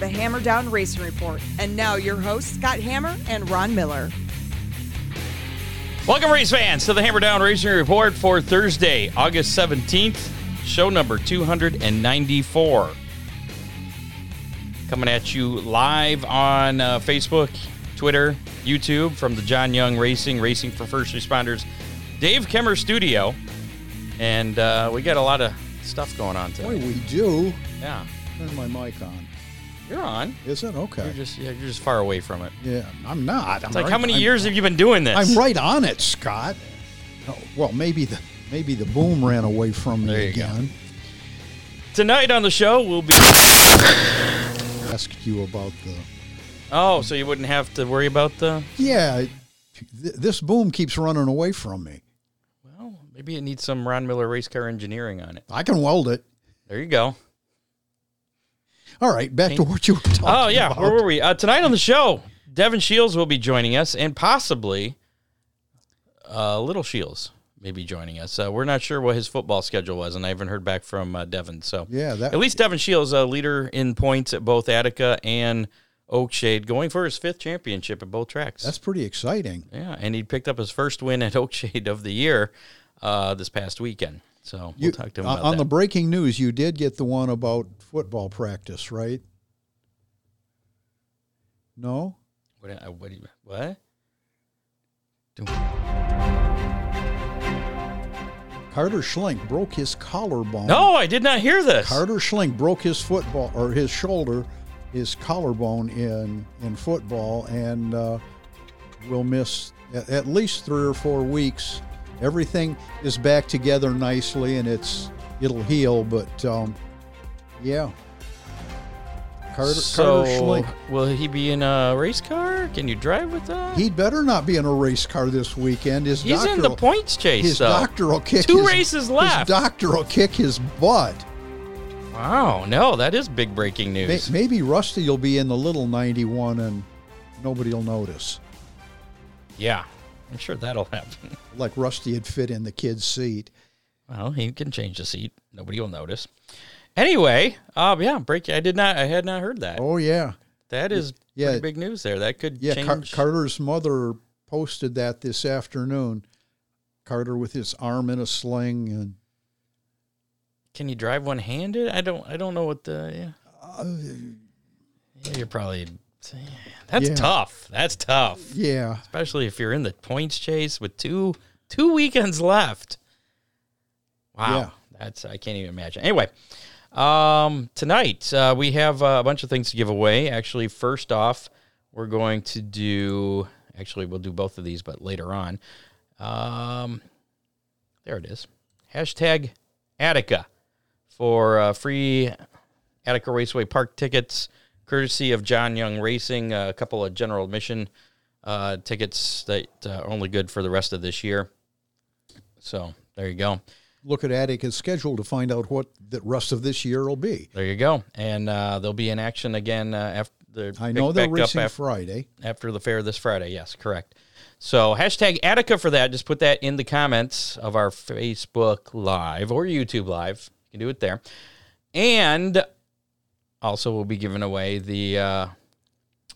the Hammerdown Racing Report. And now your hosts, Scott Hammer and Ron Miller. Welcome, race fans, to the Hammerdown Racing Report for Thursday, August 17th, show number 294. Coming at you live on Facebook, Twitter, YouTube from the John Young Racing for First Responders, Dave Kemmer Studio. And we got a lot of stuff going on today. Boy, we do. Yeah. Turn my mic on. You're on. Is it? Okay. You're just far away from it. Yeah, I'm not. It's how many years have you been doing this? I'm right on it, Scott. Oh, well, maybe the boom ran away from me again. Go. Tonight on the show, we'll be... asked you about the... Oh, so you wouldn't have to worry about the... Yeah, this boom keeps running away from me. Well, maybe it needs some Ron Miller race car engineering on it. I can weld it. There you go. All right, back to what you were talking about. Oh, yeah, where were we? Tonight on the show, Devin Shiels will be joining us, and possibly Little Shiels may be joining us. We're not sure what his football schedule was, and I haven't heard back from Devin. So yeah, at least Devin Shiels, a leader in points at both Attica and Oakshade, going for his fifth championship at both tracks. That's pretty exciting. Yeah, and he picked up his first win at Oakshade of the year this past weekend. So we'll talk to him about that. On the breaking news, you did get the one about football practice, right? No? What? Carter Schlenk broke his collarbone. No, I did not hear this. Carter Schlenk broke his collarbone in football, and will miss at least 3 or 4 weeks. Everything is back together nicely, and it'll heal, but yeah. Carter Schlenk. Will he be in a race car? Can you drive with that? He'd better not be in a race car this weekend. He's in the points chase. His doctor will kick two races left. His doctor will kick his butt. Wow, no, that is big breaking news. Maybe Rusty will be in the little 91, and nobody will notice. Yeah. I'm sure that'll happen. Like Rusty had fit in the kid's seat. Well, he can change the seat. Nobody will notice. Anyway, I had not heard that. Oh, yeah. That is pretty big news there. That could change. Carter's mother posted that this afternoon. Carter with his arm in a sling. And can you drive one-handed? I don't know what the... Yeah. You're probably... That's tough. That's tough. Yeah. Especially if you're in the points chase with two weekends left. Wow. Yeah. I can't even imagine. Anyway, tonight we have a bunch of things to give away. Actually, first off, we're going to do... Actually, we'll do both of these, but later on. There it is. Hashtag Attica for free Attica Raceway Park tickets, courtesy of John Young Racing, a couple of general admission tickets that are only good for the rest of this year. So there you go. Look at Attica's schedule to find out what the rest of this year will be. There you go. And they'll be in action again after. I know they're racing Friday. After the fair this Friday, yes, correct. So hashtag Attica for that. Just put that in the comments of our Facebook Live or YouTube Live. You can do it there. And... also, we'll be giving away the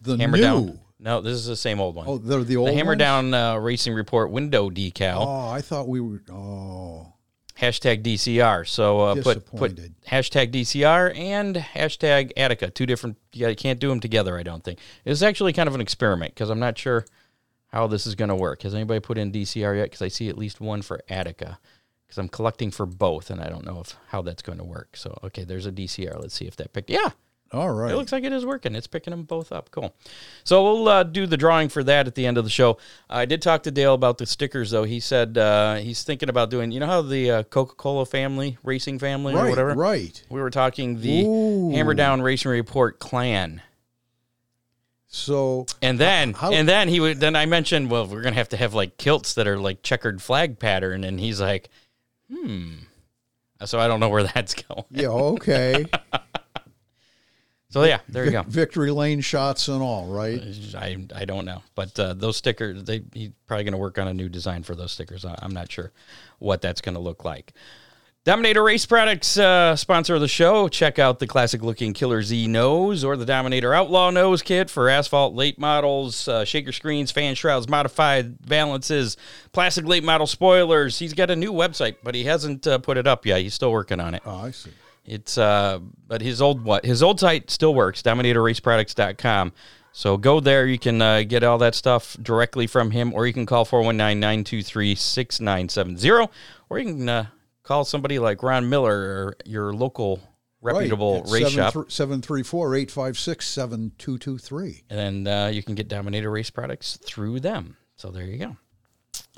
Hammerdown. New. No, this is the same old one. Oh, they're the old one? The Hammerdown Racing Report window decal. Oh, I thought we were... Oh. Hashtag DCR. So put hashtag DCR and hashtag Attica. Two different... Yeah, you can't do them together, I don't think. It's actually kind of an experiment, because I'm not sure how this is going to work. Has anybody put in DCR yet? Because I see at least one for Attica. Because I'm collecting for both, and I don't know how that's going to work. So, okay, there's a DCR. Let's see if that picked. Yeah. All right. It looks like it is working. It's picking them both up. Cool. So we'll do the drawing for that at the end of the show. I did talk to Dale about the stickers, though. He said he's thinking about doing, you know how the Coca-Cola family, racing family or whatever? Right. We were talking the Hammerdown Racing Report clan. So and then he would. Then I mentioned, well, we're going to have like kilts that are like checkered flag pattern, and he's like, so I don't know where that's going. Yeah, okay. So, yeah, there you go. Victory lane shots and all, right? I don't know. But those stickers, he's probably going to work on a new design for those stickers. I'm not sure what that's going to look like. Dominator Race Products, sponsor of the show. Check out the classic-looking Killer Z Nose or the Dominator Outlaw Nose Kit for asphalt late models, shaker screens, fan shrouds, modified valances, plastic late model spoilers. He's got a new website, but he hasn't put it up yet. He's still working on it. Oh, I see. It's but his old site still works, DominatorRaceProducts.com. So go there. You can get all that stuff directly from him, or you can call 419-923-6970, or you can... call somebody like Ron Miller or your local reputable race shop. 734-856-7223. And you can get Dominator Race Products through them. So there you go.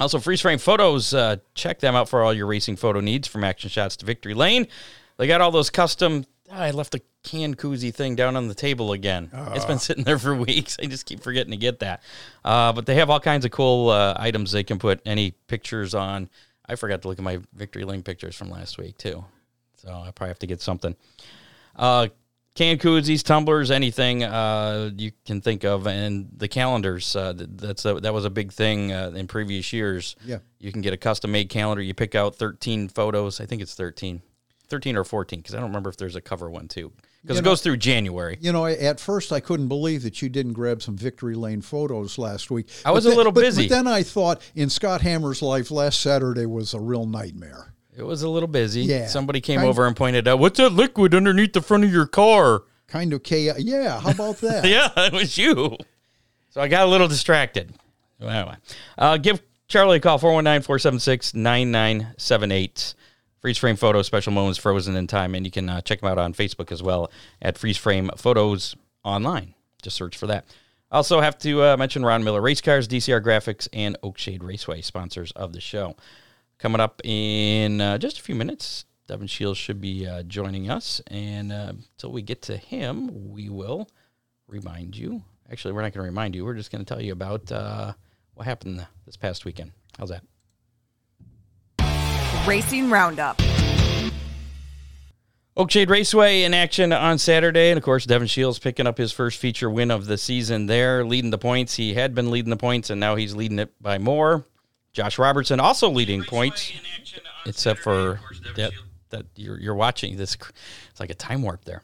Also, Freeze Frame Photos. Check them out for all your racing photo needs, from action shots to victory lane. They got all those custom... I left the can koozie thing down on the table again. It's been sitting there for weeks. I just keep forgetting to get that. But they have all kinds of cool items they can put any pictures on. I forgot to look at my victory lane pictures from last week, too. So I probably have to get something. Canned koozies, tumblers, anything you can think of. And the calendars, that was a big thing in previous years. Yeah. You can get a custom-made calendar. You pick out 13 photos. I think it's 13 or 14, because I don't remember if there's a cover one, too. Because it goes through January. You know, at first I couldn't believe that you didn't grab some victory lane photos last week. I was a little busy. But then I thought, in Scott Hammer's life, last Saturday was a real nightmare. It was a little busy. Yeah. Somebody came over and pointed out, what's that liquid underneath the front of your car? Kind of chaos. Yeah, how about that? Yeah, it was you. So I got a little distracted. Anyway, give Charlie a call, 419-476-9978. Freeze Frame Photos, special moments frozen in time, and you can check them out on Facebook as well at Freeze Frame Photos Online. Just search for that. Also have to mention Ron Miller Race Cars, DCR Graphics, and Oakshade Raceway, sponsors of the show. Coming up in just a few minutes, Devin Shiels should be joining us, and until we get to him, we will remind you. Actually, we're not going to remind you. We're just going to tell you about what happened this past weekend. How's that? Racing Roundup. Oakshade Raceway in action on Saturday, and of course Devin Shiels picking up his first feature win of the season there, leading the points. He had been leading the points, and now he's leading it by more. Josh Robertson also leading points, except Saturday, for that you're watching this. It's like a time warp there.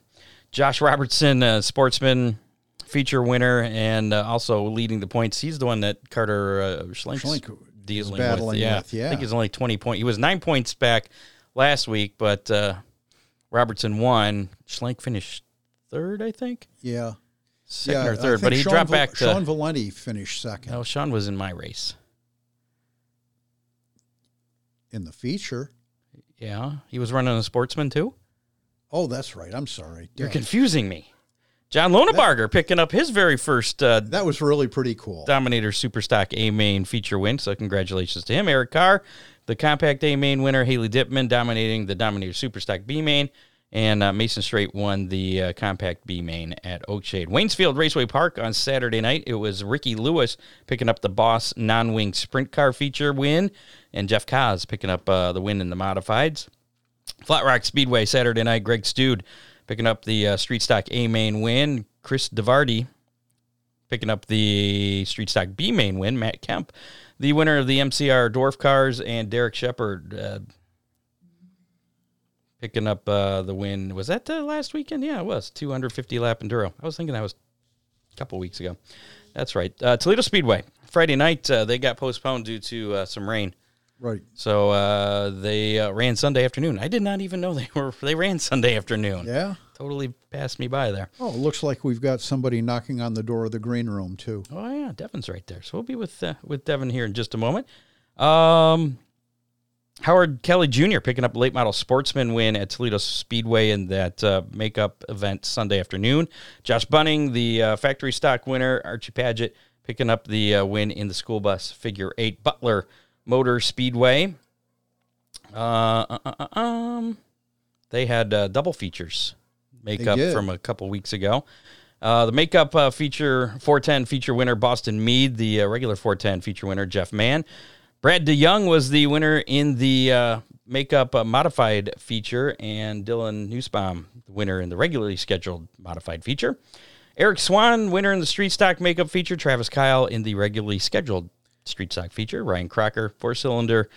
Josh Robertson, sportsman feature winner, and also leading the points. He's the one that Carter Schlenk dealing with. I think he's only 20 points. He was 9 points back last week, but Robertson won. Schlenk finished third, I think. Yeah. Second or third, but he dropped back to... Sean Valenti finished second. No, Sean was in my race. In the feature? Yeah. He was running a sportsman, too? Oh, that's right. I'm sorry. You're confusing me. John Lonebarger picking up his very first. That was really pretty cool. Dominator Super Stock A Main feature win. So congratulations to him. Eric Carr, the Compact A Main winner. Haley Dippman dominating the Dominator Super Stock B Main, and Mason Strait won the Compact B Main at Oakshade. Waynesfield Raceway Park on Saturday night. It was Ricky Lewis picking up the Boss non-wing sprint car feature win, and Jeff Kaz picking up the win in the modifieds. Flat Rock Speedway Saturday night. Greg Stude picking up the Street Stock A Main win. Chris DeVardi picking up the Street Stock B Main win. Matt Kemp, the winner of the MCR Dwarf Cars, and Derek Shepard picking up the win. Was that the last weekend? Yeah, it was. 250 lap Enduro. I was thinking that was a couple weeks ago. That's right. Toledo Speedway. Friday night, they got postponed due to some rain. Right. So they ran Sunday afternoon. I did not even know they ran Sunday afternoon. Yeah. Totally passed me by there. Oh, it looks like we've got somebody knocking on the door of the green room, too. Oh, yeah. Devin's right there. So we'll be with Devin here in just a moment. Howard Kelly Jr. picking up late model sportsman win at Toledo Speedway in that makeup event Sunday afternoon. Josh Bunning, the factory stock winner. Archie Padgett picking up the win in the school bus figure eight. Butler Motor Speedway, they had double features makeup from a couple weeks ago. The makeup feature 410 feature winner Boston Mead, the regular 410 feature winner Jeff Mann. Brad DeYoung was the winner in the makeup modified feature, and Dylan Nussbaum, the winner in the regularly scheduled modified feature. Eric Swan, winner in the street stock makeup feature. Travis Kyle in the regularly scheduled street stock feature. Ryan Crocker, four-cylinder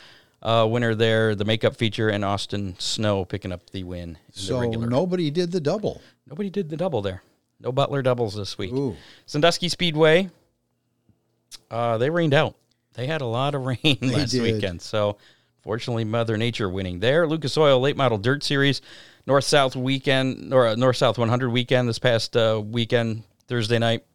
winner there, the makeup feature, and Austin Snow picking up the win. So nobody did the double. Nobody did the double there. No Butler doubles this week. Ooh. Sandusky Speedway, they rained out. They had a lot of rain last weekend. So, fortunately, Mother Nature winning there. Lucas Oil Late Model Dirt Series, North-South weekend, or North-South 100 weekend this past weekend, Thursday night.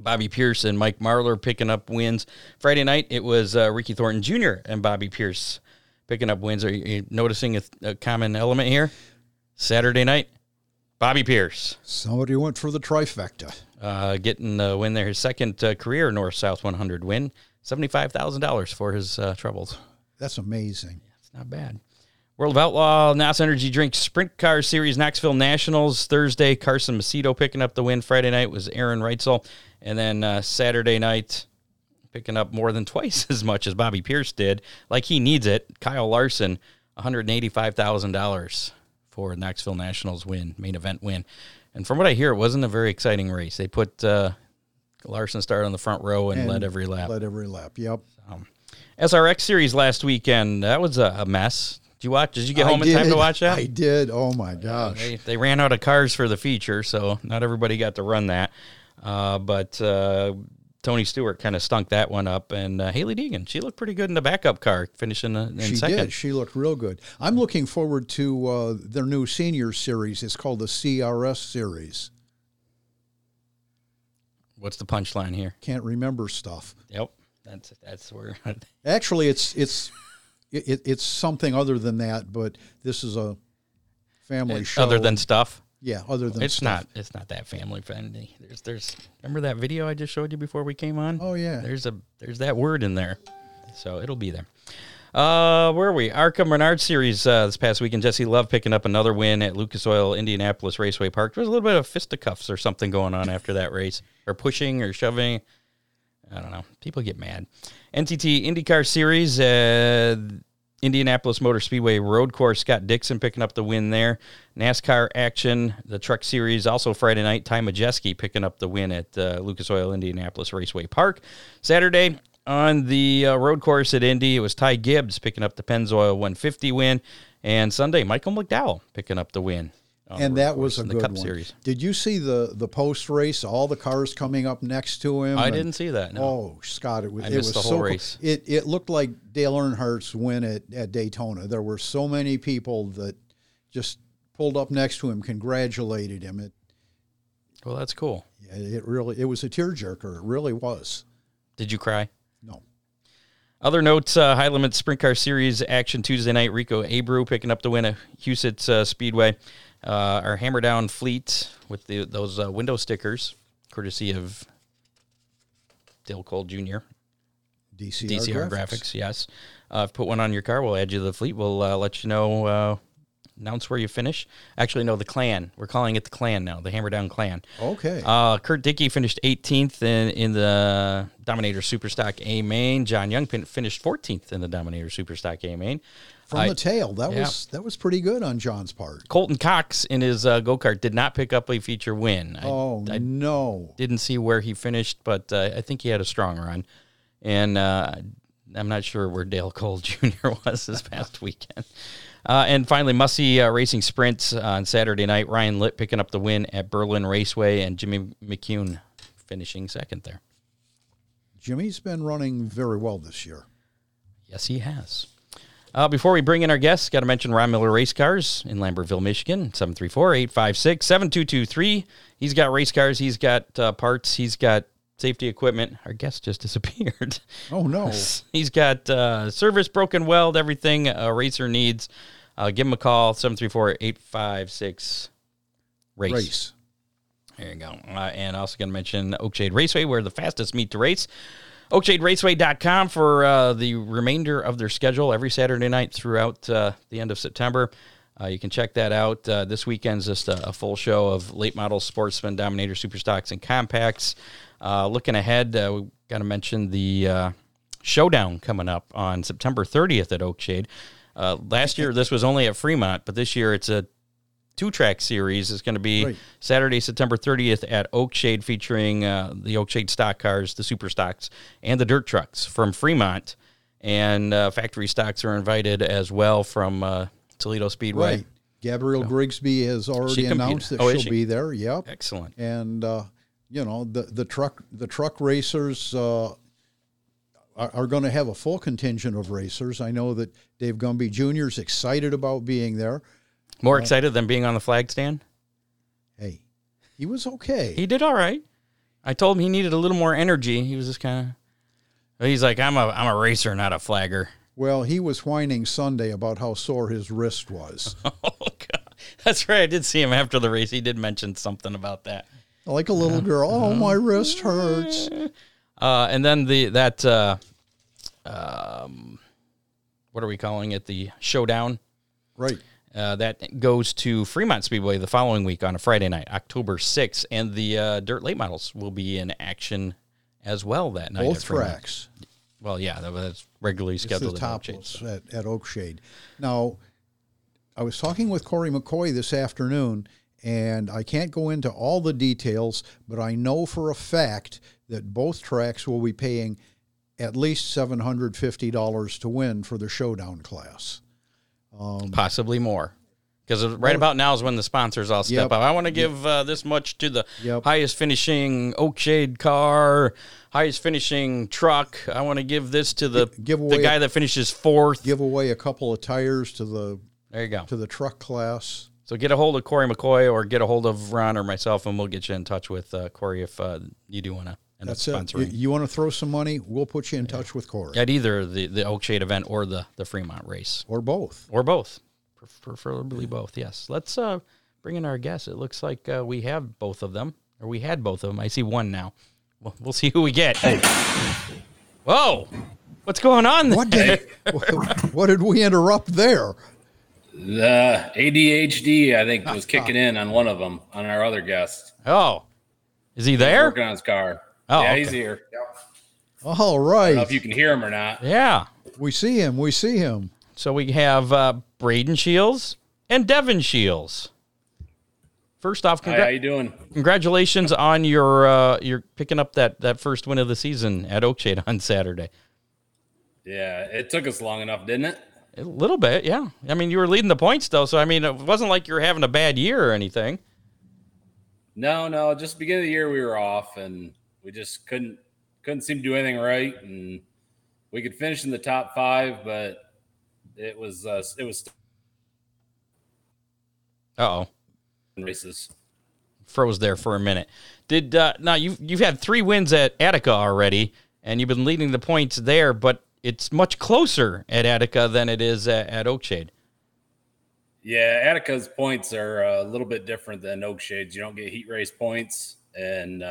Bobby Pierce and Mike Marlar picking up wins. Friday night, it was Ricky Thornton Jr. and Bobby Pierce picking up wins. Are you noticing a common element here? Saturday night, Bobby Pierce. Somebody went for the trifecta. Getting the win there, his second career North-South 100 win. $75,000 for his troubles. That's amazing. Yeah, it's not bad. World of Outlaw, NOS Energy Drink Sprint Car Series, Knoxville Nationals, Thursday, Carson Macedo picking up the win. Friday night was Aaron Reitzel. And then Saturday night, picking up more than twice as much as Bobby Pierce did. Like he needs it. Kyle Larson, $185,000 for Knoxville Nationals win, main event win. And from what I hear, it wasn't a very exciting race. They put Larson started on the front row and led every lap. Yep. SRX Series last weekend, that was a mess. Did you watch? Did you get home in time to watch that? I did. Oh, my gosh. They ran out of cars for the feature, so not everybody got to run that. But Tony Stewart kind of stunk that one up. And Haley Deegan, she looked pretty good in the backup car, finishing in second. She did. She looked real good. I'm looking forward to their new senior series. It's called the CRS Series. What's the punchline here? Can't remember stuff. Yep. That's where... Actually, it's something other than that, but this is a family show. Other than stuff? Yeah, other than stuff. It's not that family friendly. Remember that video I just showed you before we came on? Oh, yeah. There's that word in there, so it'll be there. Where are we? ARCA Menard Series this past weekend. Jesse Love picking up another win at Lucas Oil Indianapolis Raceway Park. There was a little bit of fisticuffs or something going on after that race, or pushing or shoving. I don't know. People get mad. NTT IndyCar Series, Indianapolis Motor Speedway Road Course, Scott Dixon picking up the win there. NASCAR action, the Truck Series, also Friday night, Ty Majeski picking up the win at Lucas Oil Indianapolis Raceway Park. Saturday, on the road course at Indy, it was Ty Gibbs picking up the Pennzoil 150 win. And Sunday, Michael McDowell picking up the win. And that was a good Cup one. Series. Did you see the post race? All the cars coming up next to him. I didn't see that. No. Oh, Scott, it was the whole race. Cool. It looked like Dale Earnhardt's win at Daytona. There were so many people that just pulled up next to him, congratulated him. Well, that's cool. Yeah, it was a tearjerker. It really was. Did you cry? No. Other notes, High Limits Sprint Car Series action Tuesday night. Rico Abreu picking up the win at Husett Speedway. Our Hammerdown fleet with those window stickers, courtesy of Dale Cole Jr. DCR Graphics, yes. Put one on your car. We'll add you to the fleet. We'll let you know, announce where you finish. Actually, no, the Clan. We're calling it the Clan now, the Hammerdown Clan. Okay. Kurt Dickey finished 18th in the Dominator Superstock A Main. John Young finished 14th in the Dominator Superstock A Main. From the tail, that was pretty good on John's part. Colton Cox in his go-kart did not pick up a feature win. I didn't see where he finished, but I think he had a strong run. And I'm not sure where Dale Cole Jr. was this past weekend. And finally, Mussey Racing Sprints on Saturday night. Ryan Litt picking up the win at Berlin Raceway, and Jimmy McCune finishing second there. Jimmy's been running very well this year. Yes, he has. Before we bring in our guests, got to mention Ron Miller Race Cars in Lambertville, Michigan, 734-856-7223. He's got race cars. He's got parts. He's got safety equipment. Our guest just disappeared. Oh, no. He's got service, broken weld, everything a racer needs. Give him a call, 734-856-RACE. Race. There you go. And also going to mention Oakshade Raceway, where the fastest meet to race. OakshadeRaceway.com for the remainder of their schedule every Saturday night throughout the end of September. You can check that out. This weekend's just a full show of late models, sportsmen, Dominator, Superstocks, and Compacts. Looking ahead, we've got to mention the showdown coming up on September 30th at Oakshade. Last year, this was only at Fremont, but this year it's a two-track series. Is going to be Saturday, September 30th at Oakshade, featuring the Oakshade stock cars, the super stocks, and the dirt trucks from Fremont. And factory stocks are invited as well from Toledo Speedway. Right. Gabrielle Grigsby has already announced that she'll be there. Yep. Excellent. And, you know, the truck racers are going to have a full contingent of racers. I know that Dave Gumby Jr. is excited about being there. More excited than being on the flag stand? Hey, he was okay. He did all right. I told him he needed a little more energy. He was just kind of, he's like, I'm a racer, not a flagger. Well, he was whining Sunday about how sore his wrist was. Oh, God. That's right. I did see him after the race. He did mention something about that. Like a little girl. Oh, my wrist hurts. And then what are we calling it? The showdown. Right. That goes to Fremont Speedway the following week on a Friday night, October 6th. And the dirt late models will be in action as well that night. Both tracks. Well, yeah, that's regularly scheduled. It's the topless at Oakshade. Now, I was talking with Corey McCoy this afternoon, and I can't go into all the details, but I know for a fact that both tracks will be paying at least $750 to win for the showdown class. Possibly more, because right about now is when the sponsors all step up. I want to give this much to the highest finishing Oakshade car, highest finishing truck. I want to give this to the guy that finishes fourth. Give away a couple of tires to the to the truck class. So get a hold of Corey McCoy or get a hold of Ron or myself, and we'll get you in touch with Corey if you do want to. And that's sponsoring. You want to throw some money? We'll put you in touch with Corey. At either the Oakshade event or the Fremont race. Or both. Or both. Preferably both, yes. Let's bring in our guests. It looks like we have both of them, or we had both of them. I see one now. We'll see who we get. Hey. Whoa! What's going on there? What did we interrupt there? The ADHD, I think, was kicking in on one of them, on our other guest. Oh. Is he there? He's working on his car. Oh, yeah, okay. He's here. All right. I don't know if you can hear him or not. Yeah. We see him. So we have Brayden Shiels and Devin Shiels. First off, hi, how you doing? Congratulations on your picking up that first win of the season at Oakshade on Saturday. Yeah, it took us long enough, didn't it? A little bit, yeah. I mean, you were leading the points, though, so, I mean, it wasn't like you were having a bad year or anything. No, just beginning of the year we were off, and we just couldn't seem to do anything right, and we could finish in the top five, but it was races froze there for a minute. Did now you've had three wins at Attica already, and you've been leading the points there, but it's much closer at Attica than it is at Oakshade. Yeah, Attica's points are a little bit different than Oakshade's. You don't get heat race points, and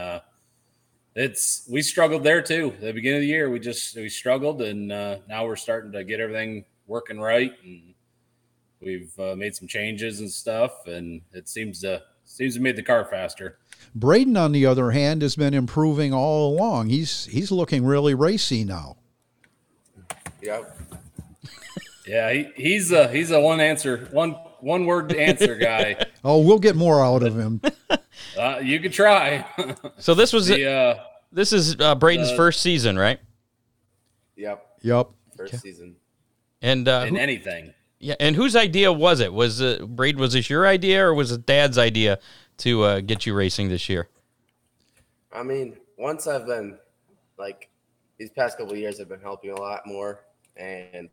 we struggled there too. At the beginning of the year, we struggled, and now we're starting to get everything working right, and we've made some changes and stuff, and it seems to make the car faster. Brayden, on the other hand, has been improving all along. He's looking really racy now. Yep. Yeah, he's a one-word answer guy. Oh, we'll get more out of him. You could try. So this was this is Brayden's first season, right? Yep. First season. And anything. Yeah, and whose idea was it? Was Brayden? Was this your idea, or was it Dad's idea to get you racing this year? I mean, once I've been these past couple of years, I've been helping a lot more, and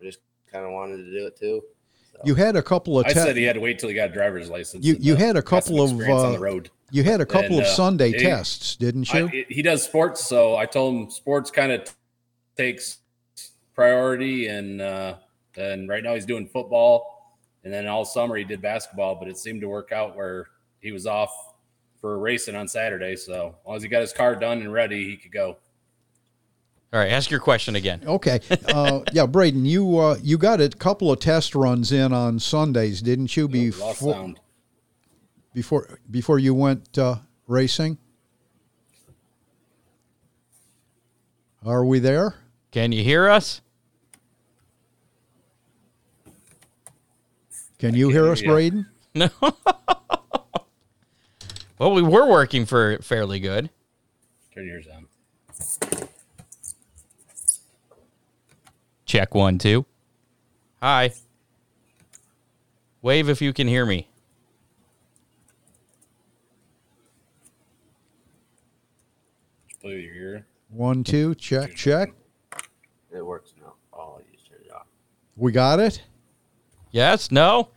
I just kind of wanted to do it too. So. You had a couple of. I said he had to wait till he got a driver's license. You had a couple of on the road. You had a couple of Sunday tests, didn't you? He does sports, so I told him sports kind of takes priority, and right now he's doing football, and then all summer he did basketball, but it seemed to work out where he was off for racing on Saturday. So as long as he got his car done and ready, he could go. All right, ask your question again. Okay. Brayden, you got a couple of test runs in on Sundays, didn't you? Before you went racing? Are we there? Can you hear us? Can you hear us, Brayden? No. Well, we were working for fairly good. Turn yours on. Check 1, 2. Hi. Wave if you can hear me. Play your ear. 1, 2. Check, check. It works now. Oh, you turned it off. We got it? Yes. No.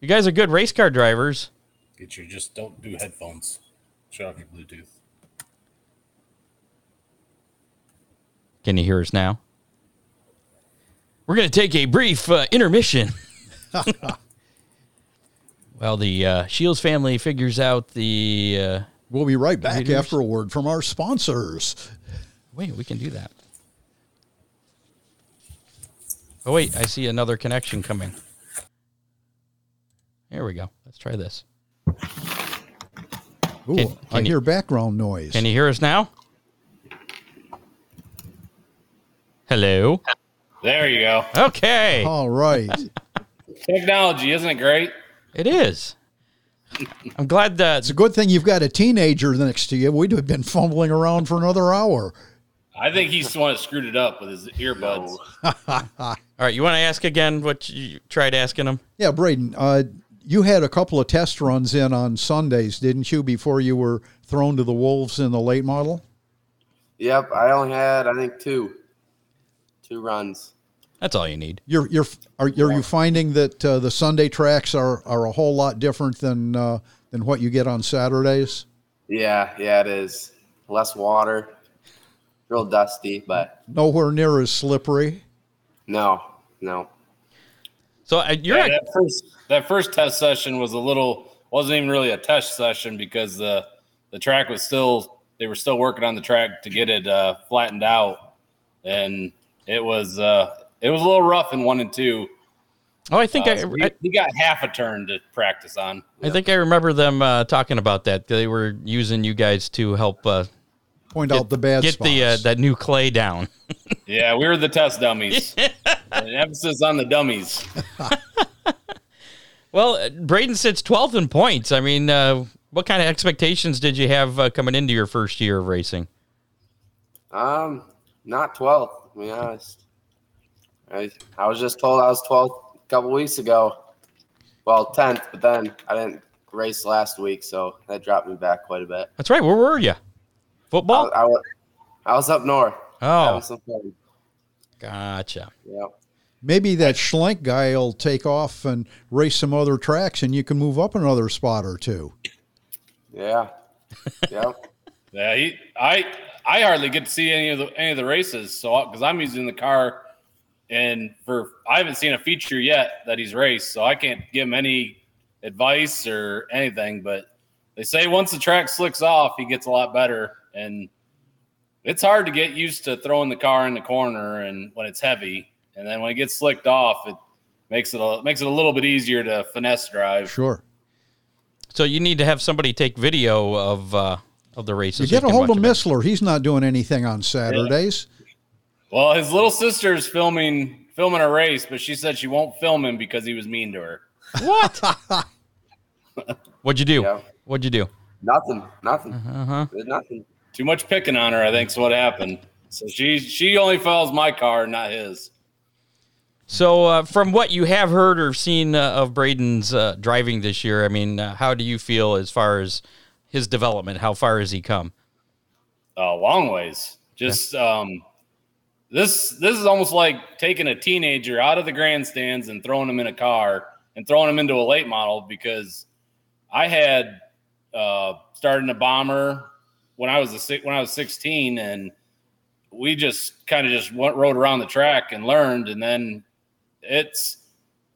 You guys are good race car drivers. Get your just don't do headphones. Shut off your Bluetooth. Can you hear us now? We're going to take a brief intermission. Well, the Shiels family figures out the... we'll be right back after a word from our sponsors. Wait, we can do that. Oh, wait, I see another connection coming. There we go. Let's try this. Ooh, I hear background noise. Can you hear us now? Hello? There you go. Okay. All right. Technology, isn't it great? It is. I'm glad that... It's a good thing you've got a teenager next to you. We'd have been fumbling around for another hour. I think he's the one that screwed it up with his earbuds. All right, you want to ask again what you tried asking him? Yeah, Brayden, you had a couple of test runs in on Sundays, didn't you, before you were thrown to the wolves in the late model? Yep, I only had, I think, two runs. That's all you need. Are you finding that the Sunday tracks are a whole lot different than what you get on Saturdays? Yeah, it is. Less water, real dusty, but nowhere near as slippery. No. So that first test session wasn't even really a test session because the track was they were still working on the track to get it flattened out, and it was. It was a little rough in 1 and 2. Oh, I think we got half a turn to practice on. I think I remember them talking about that. They were using you guys to help point out the bad spots. Get that new clay down. Yeah, we were the test dummies. An emphasis on the dummies. Well, Brayden sits 12th in points. I mean, what kind of expectations did you have coming into your first year of racing? Not 12th, to be honest. I was just told I was 12th a couple weeks ago. Well, 10th, but then I didn't race last week, so that dropped me back quite a bit. That's right. Where were you? Football? I was up north. Oh. Gotcha. Yep. Maybe that Schlenk guy will take off and race some other tracks, and you can move up another spot or two. Yeah. Yep. Yeah. I hardly get to see any of the races, so because I'm using the car. And I haven't seen a feature yet that he's raced, so I can't give him any advice or anything. But they say once the track slicks off, he gets a lot better. And it's hard to get used to throwing the car in the corner and when it's heavy. And then when it gets slicked off, it makes it a little bit easier to finesse drive. Sure. So you need to have somebody take video of the races. You get a hold of Missler. He's not doing anything on Saturdays. Yeah. Well, his little sister's filming a race, but she said she won't film him because he was mean to her. What? What'd you do? Yeah. What'd you do? Nothing. Uh-huh. Nothing. Too much picking on her, I think, is what happened. So she only follows my car, not his. So from what you have heard or seen of Brayden's driving this year, I mean, how do you feel as far as his development? How far has he come? A long ways. Just This is almost like taking a teenager out of the grandstands and throwing him in a car and throwing him into a late model, because I had started in a bomber when I was 16, and we just kind of rode around the track and learned, and then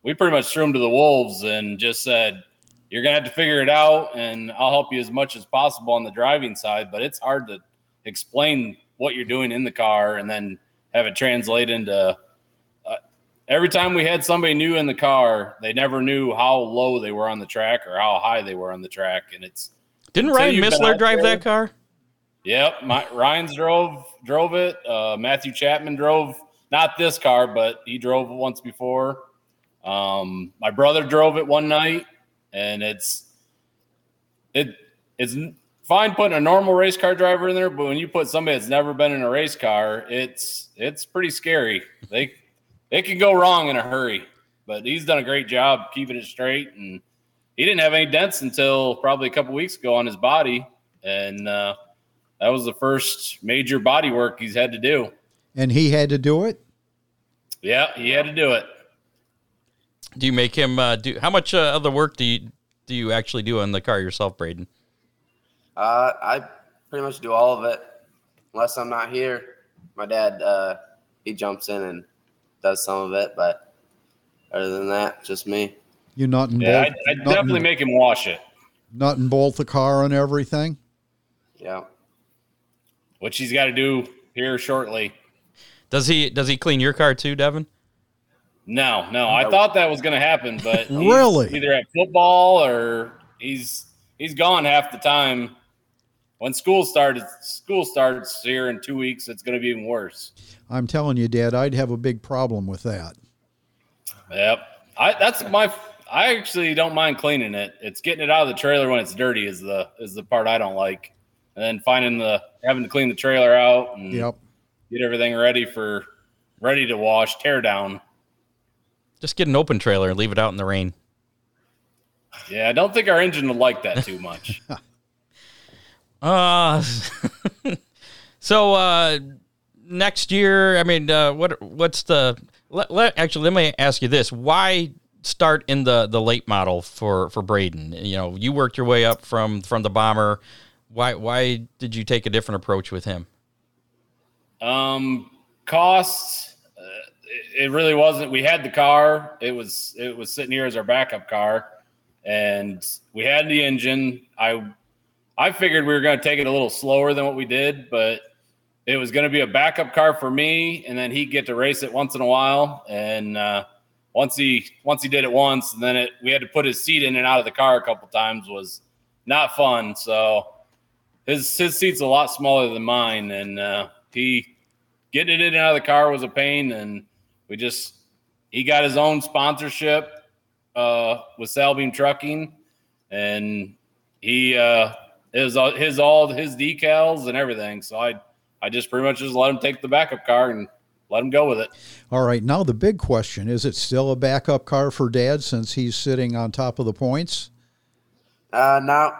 we pretty much threw him to the wolves and just said, you're gonna have to figure it out, and I'll help you as much as possible on the driving side, but it's hard to explain what you're doing in the car and then have it translate into every time we had somebody new in the car, they never knew how low they were on the track or how high they were on the track. And didn't Ryan Missler drive that car? Yep. Ryan's drove it. Matthew Chapman drove, not this car, but he drove it once before. My brother drove it one night, and it's fine putting a normal race car driver in there, but when you put somebody that's never been in a race car, it's pretty scary. They it can go wrong in a hurry. But he's done a great job keeping it straight, and he didn't have any dents until probably a couple weeks ago on his body, and that was the first major body work he's had to do. And he had to do it? Yeah, he had to do it. Do you make him do – how much other work do you actually do on the car yourself, Brayden? I pretty much do all of it. Unless I'm not here, my dad, he jumps in and does some of it. But other than that, just me. You're not involved? Yeah, I definitely make him wash it. Nut and bolt the car and everything? Yeah. Which he's got to do here shortly. Does he clean your car too, Devin? No. I thought that was going to happen, but really, either at football or he's gone half the time. When school starts here in 2 weeks, it's going to be even worse. I'm telling you, Dad, I'd have a big problem with that. Yep. I actually don't mind cleaning it. It's getting it out of the trailer when it's dirty is the part I don't like. And then having to clean the trailer out and get everything ready to wash, tear down. Just get an open trailer and leave it out in the rain. Yeah, I don't think our engine would like that too much. So next year, I mean, let me ask you this. Why start in the late model for Brayden? You know, you worked your way up from the bomber. Why did you take a different approach with him? Costs. It really wasn't. We had the car. It was sitting here as our backup car, and we had the engine. I figured we were going to take it a little slower than what we did, but it was going to be a backup car for me, and then he'd get to race it once in a while. And once he did it once, and then we had to put his seat in and out of the car a couple times was not fun. So his seat's a lot smaller than mine, and he getting it in and out of the car was a pain, and he got his own sponsorship with Salveen Trucking, and he is all his decals and everything. So I just pretty much just let him take the backup car and let him go with it. All right, now the big question is: it still a backup car for Dad since he's sitting on top of the points? No.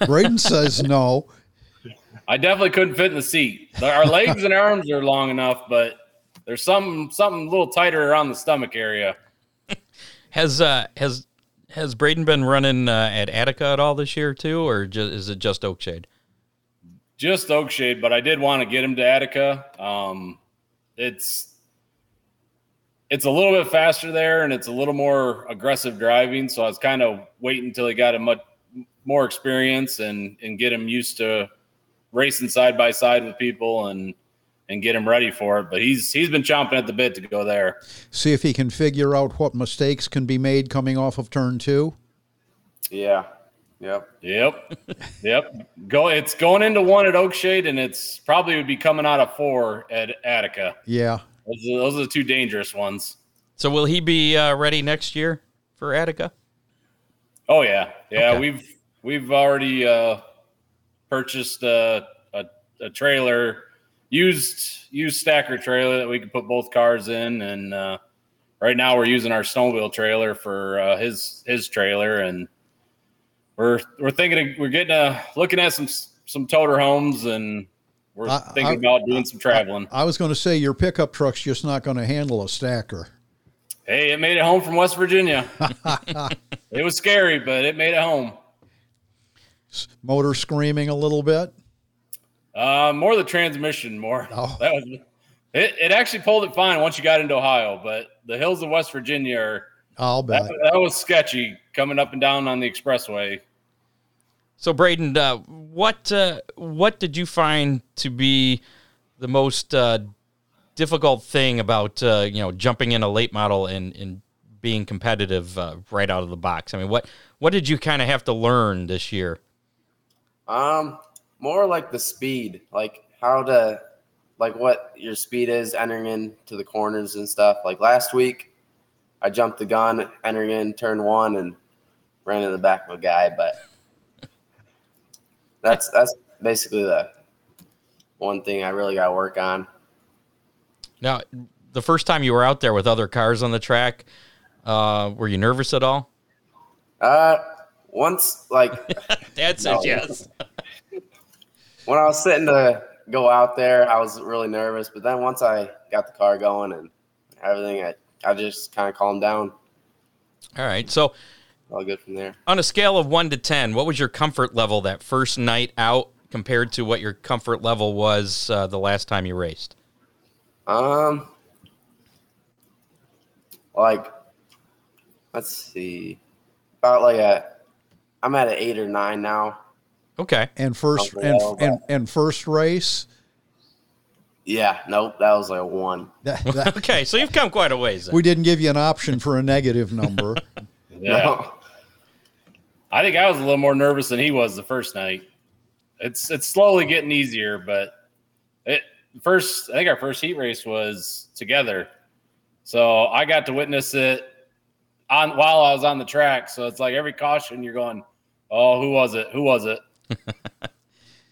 Brayden says no. I definitely couldn't fit in the seat. Our legs and arms are long enough, but there's something a little tighter around the stomach area. Has Brayden been running at Attica at all this year too, or is it just Oakshade? Just Oakshade, but I did want to get him to Attica. It's a little bit faster there, and it's a little more aggressive driving. So I was kind of waiting until he got a much more experience and get him used to racing side by side with people and get him ready for it. But he's been chomping at the bit to go there. See if he can figure out what mistakes can be made coming off of turn two. Yeah. Yep. It's going into one at Oakshade, and it's probably would be coming out of four at Attica. Yeah. Those are the two dangerous ones. So will he be ready next year for Attica? Oh yeah, okay. We've already purchased a trailer, used stacker trailer that we can put both cars in, and right now we're using our snowmobile trailer for his trailer, and we're thinking of, looking at some toter homes and. We're thinking about doing some traveling. I was going to say your pickup truck's just not going to handle a stacker. Hey, it made it home from West Virginia. It was scary, but it made it home. Motor screaming a little bit? More the transmission, more. Oh. That was it actually pulled it fine once you got into Ohio, but the hills of West Virginia are – I'll bet. That was sketchy coming up and down on the expressway. So, Brayden, what did you find to be the most difficult thing about jumping in a late model and being competitive right out of the box? I mean, what did you kind of have to learn this year? More like the speed, like how to, like what your speed is entering into the corners and stuff. Like last week, I jumped the gun entering in turn one and ran into the back of a guy, but. That's basically the one thing I really got to work on. Now, the first time you were out there with other cars on the track, were you nervous at all? Once, like... Dad says yes. When I was sitting to go out there, I was really nervous. But then once I got the car going and everything, I just kind of calmed down. All right, so... all good from there. On a scale of 1 to 10, what was your comfort level that first night out compared to what your comfort level was the last time you raced? Like, let's see. About like I'm at an 8 or 9 now. Okay. And first race? Yeah, nope, that was like a 1. Okay, so you've come quite a ways then. We didn't give you an option for a negative number. Yeah. No. I think I was a little more nervous than he was the first night. It's slowly getting easier, but I think our first heat race was together. So I got to witness it while I was on the track. So it's like every caution you're going, oh, who was it?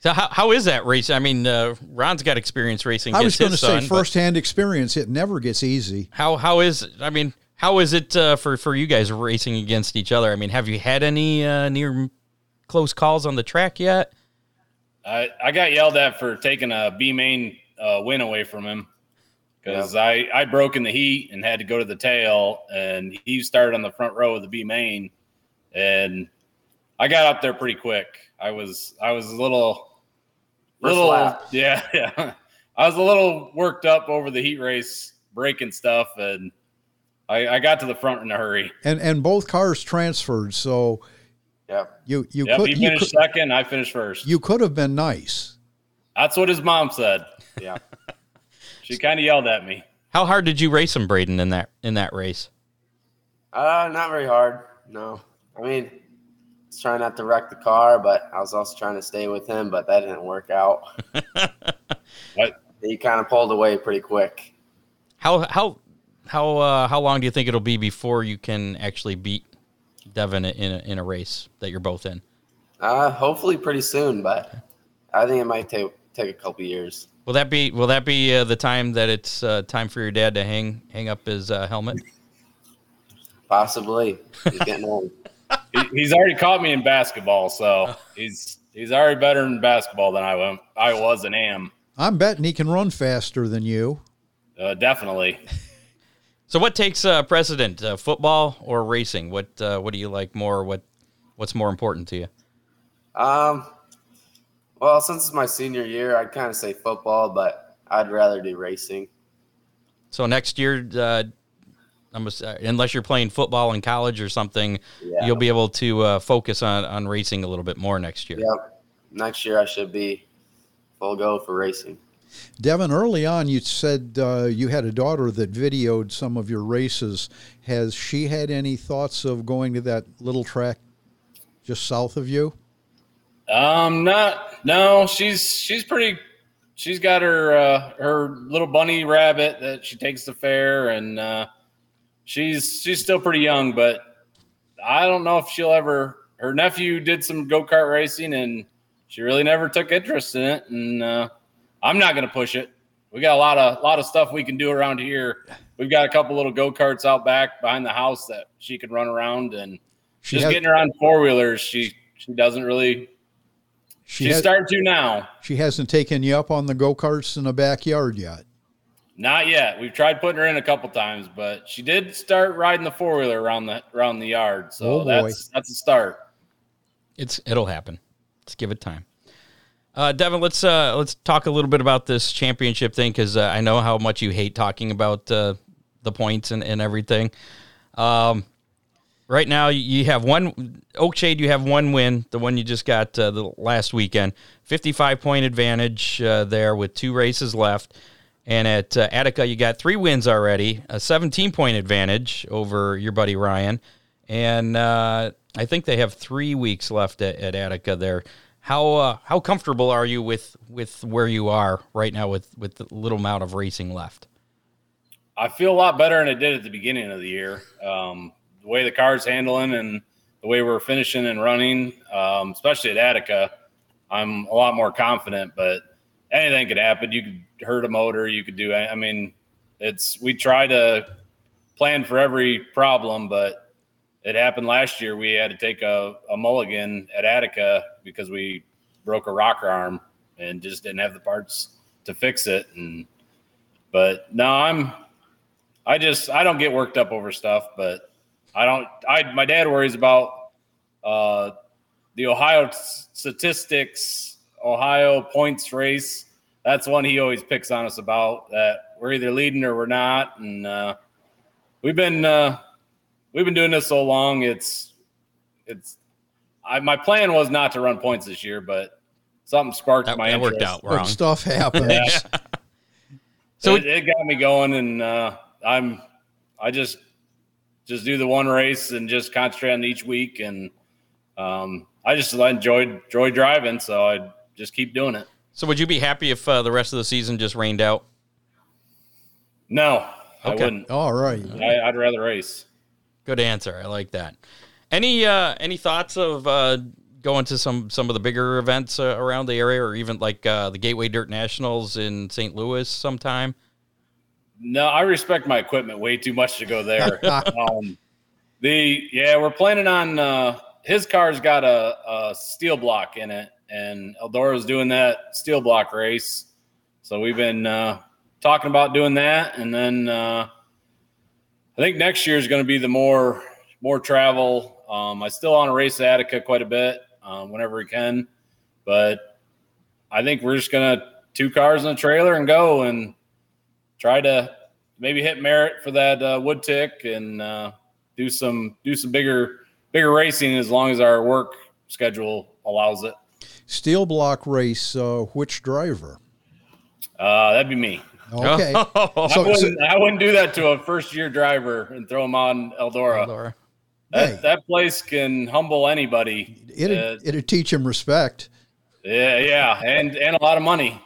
So how is that race? I mean, Ron's got experience racing. I was going to say firsthand experience. It never gets easy. How is it? I mean, how is it for you guys racing against each other? I mean, have you had any near close calls on the track yet? I got yelled at for taking a B main win away from him because I broke in the heat and had to go to the tail, and he started on the front row of the B main, and I got up there pretty quick. I was a little yeah. I was a little worked up over the heat race breaking stuff, and I got to the front in a hurry. And both cars transferred, so yeah. He finished second, I finished first. You could have been nice. That's what his mom said. Yeah. She kind of yelled at me. How hard did you race him, Brayden, in that race? Not very hard, no. I mean, I was trying not to wreck the car, but I was also trying to stay with him, but that didn't work out. What? He kind of pulled away pretty quick. How long do you think it'll be before you can actually beat Devin in a race that you're both in? Hopefully pretty soon, but I think it might take a couple years. Will that be the time that it's time for your dad to hang up his helmet? Possibly. He's getting old. He's already caught me in basketball, so he's already better in basketball than I was and am. I'm betting he can run faster than you. Definitely. So what takes precedent, football or racing? What do you like more? What's more important to you? Well, since it's my senior year, I'd kind of say football, but I'd rather do racing. So next year, unless you're playing football in college or something, You'll be able to focus on racing a little bit more next year. Yep. Next year I should be full go for racing. Devin, early on you said you had a daughter that videoed some of your races. Has she had any thoughts of going to that little track just south of you? No. She's got her little bunny rabbit that she takes to fair, and she's still pretty young, but I don't know if she'll ever. Her nephew did some go-kart racing, and she really never took interest in it, and I'm not going to push it. We got a lot of stuff we can do around here. We've got a couple little go-karts out back behind the house that she can run around, and getting her on four-wheelers, she doesn't really – she's starting to now. She hasn't taken you up on the go-karts in the backyard yet? Not yet. We've tried putting her in a couple times, but she did start riding the four-wheeler around the yard, so that's a start. It'll happen. Let's give it time. Devin, let's talk a little bit about this championship thing, because I know how much you hate talking about the points and everything. Right now, you have one – Oakshade, you have one win, the one you just got the last weekend. 55-point advantage there with 2 races left. And at Attica, you got 3 wins already, a 17-point advantage over your buddy Ryan. And I think they have 3 weeks left at Attica there. How comfortable are you with where you are right now with the little amount of racing left? I feel a lot better than I did at the beginning of the year. The way the car's handling and the way we're finishing and running, especially at Attica, I'm a lot more confident, but anything could happen. You could hurt a motor. You could do – I mean, we try to plan for every problem, but it happened last year. We had to take a mulligan at Attica because we broke a rocker arm and just didn't have the parts to fix it. But no, I don't get worked up over stuff, but my dad worries about the Ohio statistics, Ohio points race. That's one he always picks on us about, that we're either leading or we're not. And we've been doing this so long. My plan was not to run points this year, but something sparked my interest. That worked out wrong. Stuff happens. Yeah. So it got me going, and I just do the one race and just concentrate on each week, and I just enjoy driving, so I just keep doing it. So would you be happy if the rest of the season just rained out? No, okay. I wouldn't. All right. I'd rather race. Good answer. I like that. Any thoughts of going to some of the bigger events around the area, or even like the Gateway Dirt Nationals in St. Louis sometime? No, I respect my equipment way too much to go there. We're planning on his car's got a steel block in it, and Eldora's doing that steel block race. So we've been talking about doing that, and then I think next year is going to be the more travel. I still want to race at Attica quite a bit whenever we can, but I think we're just going to two cars in a trailer and go and try to maybe hit Merritt for that wood tick and do some bigger racing as long as our work schedule allows it. Steel block race, which driver? That'd be me. Okay. I wouldn't do that to a first-year driver and throw him on Eldora. That place can humble anybody. It'll teach him respect. Yeah, and a lot of money.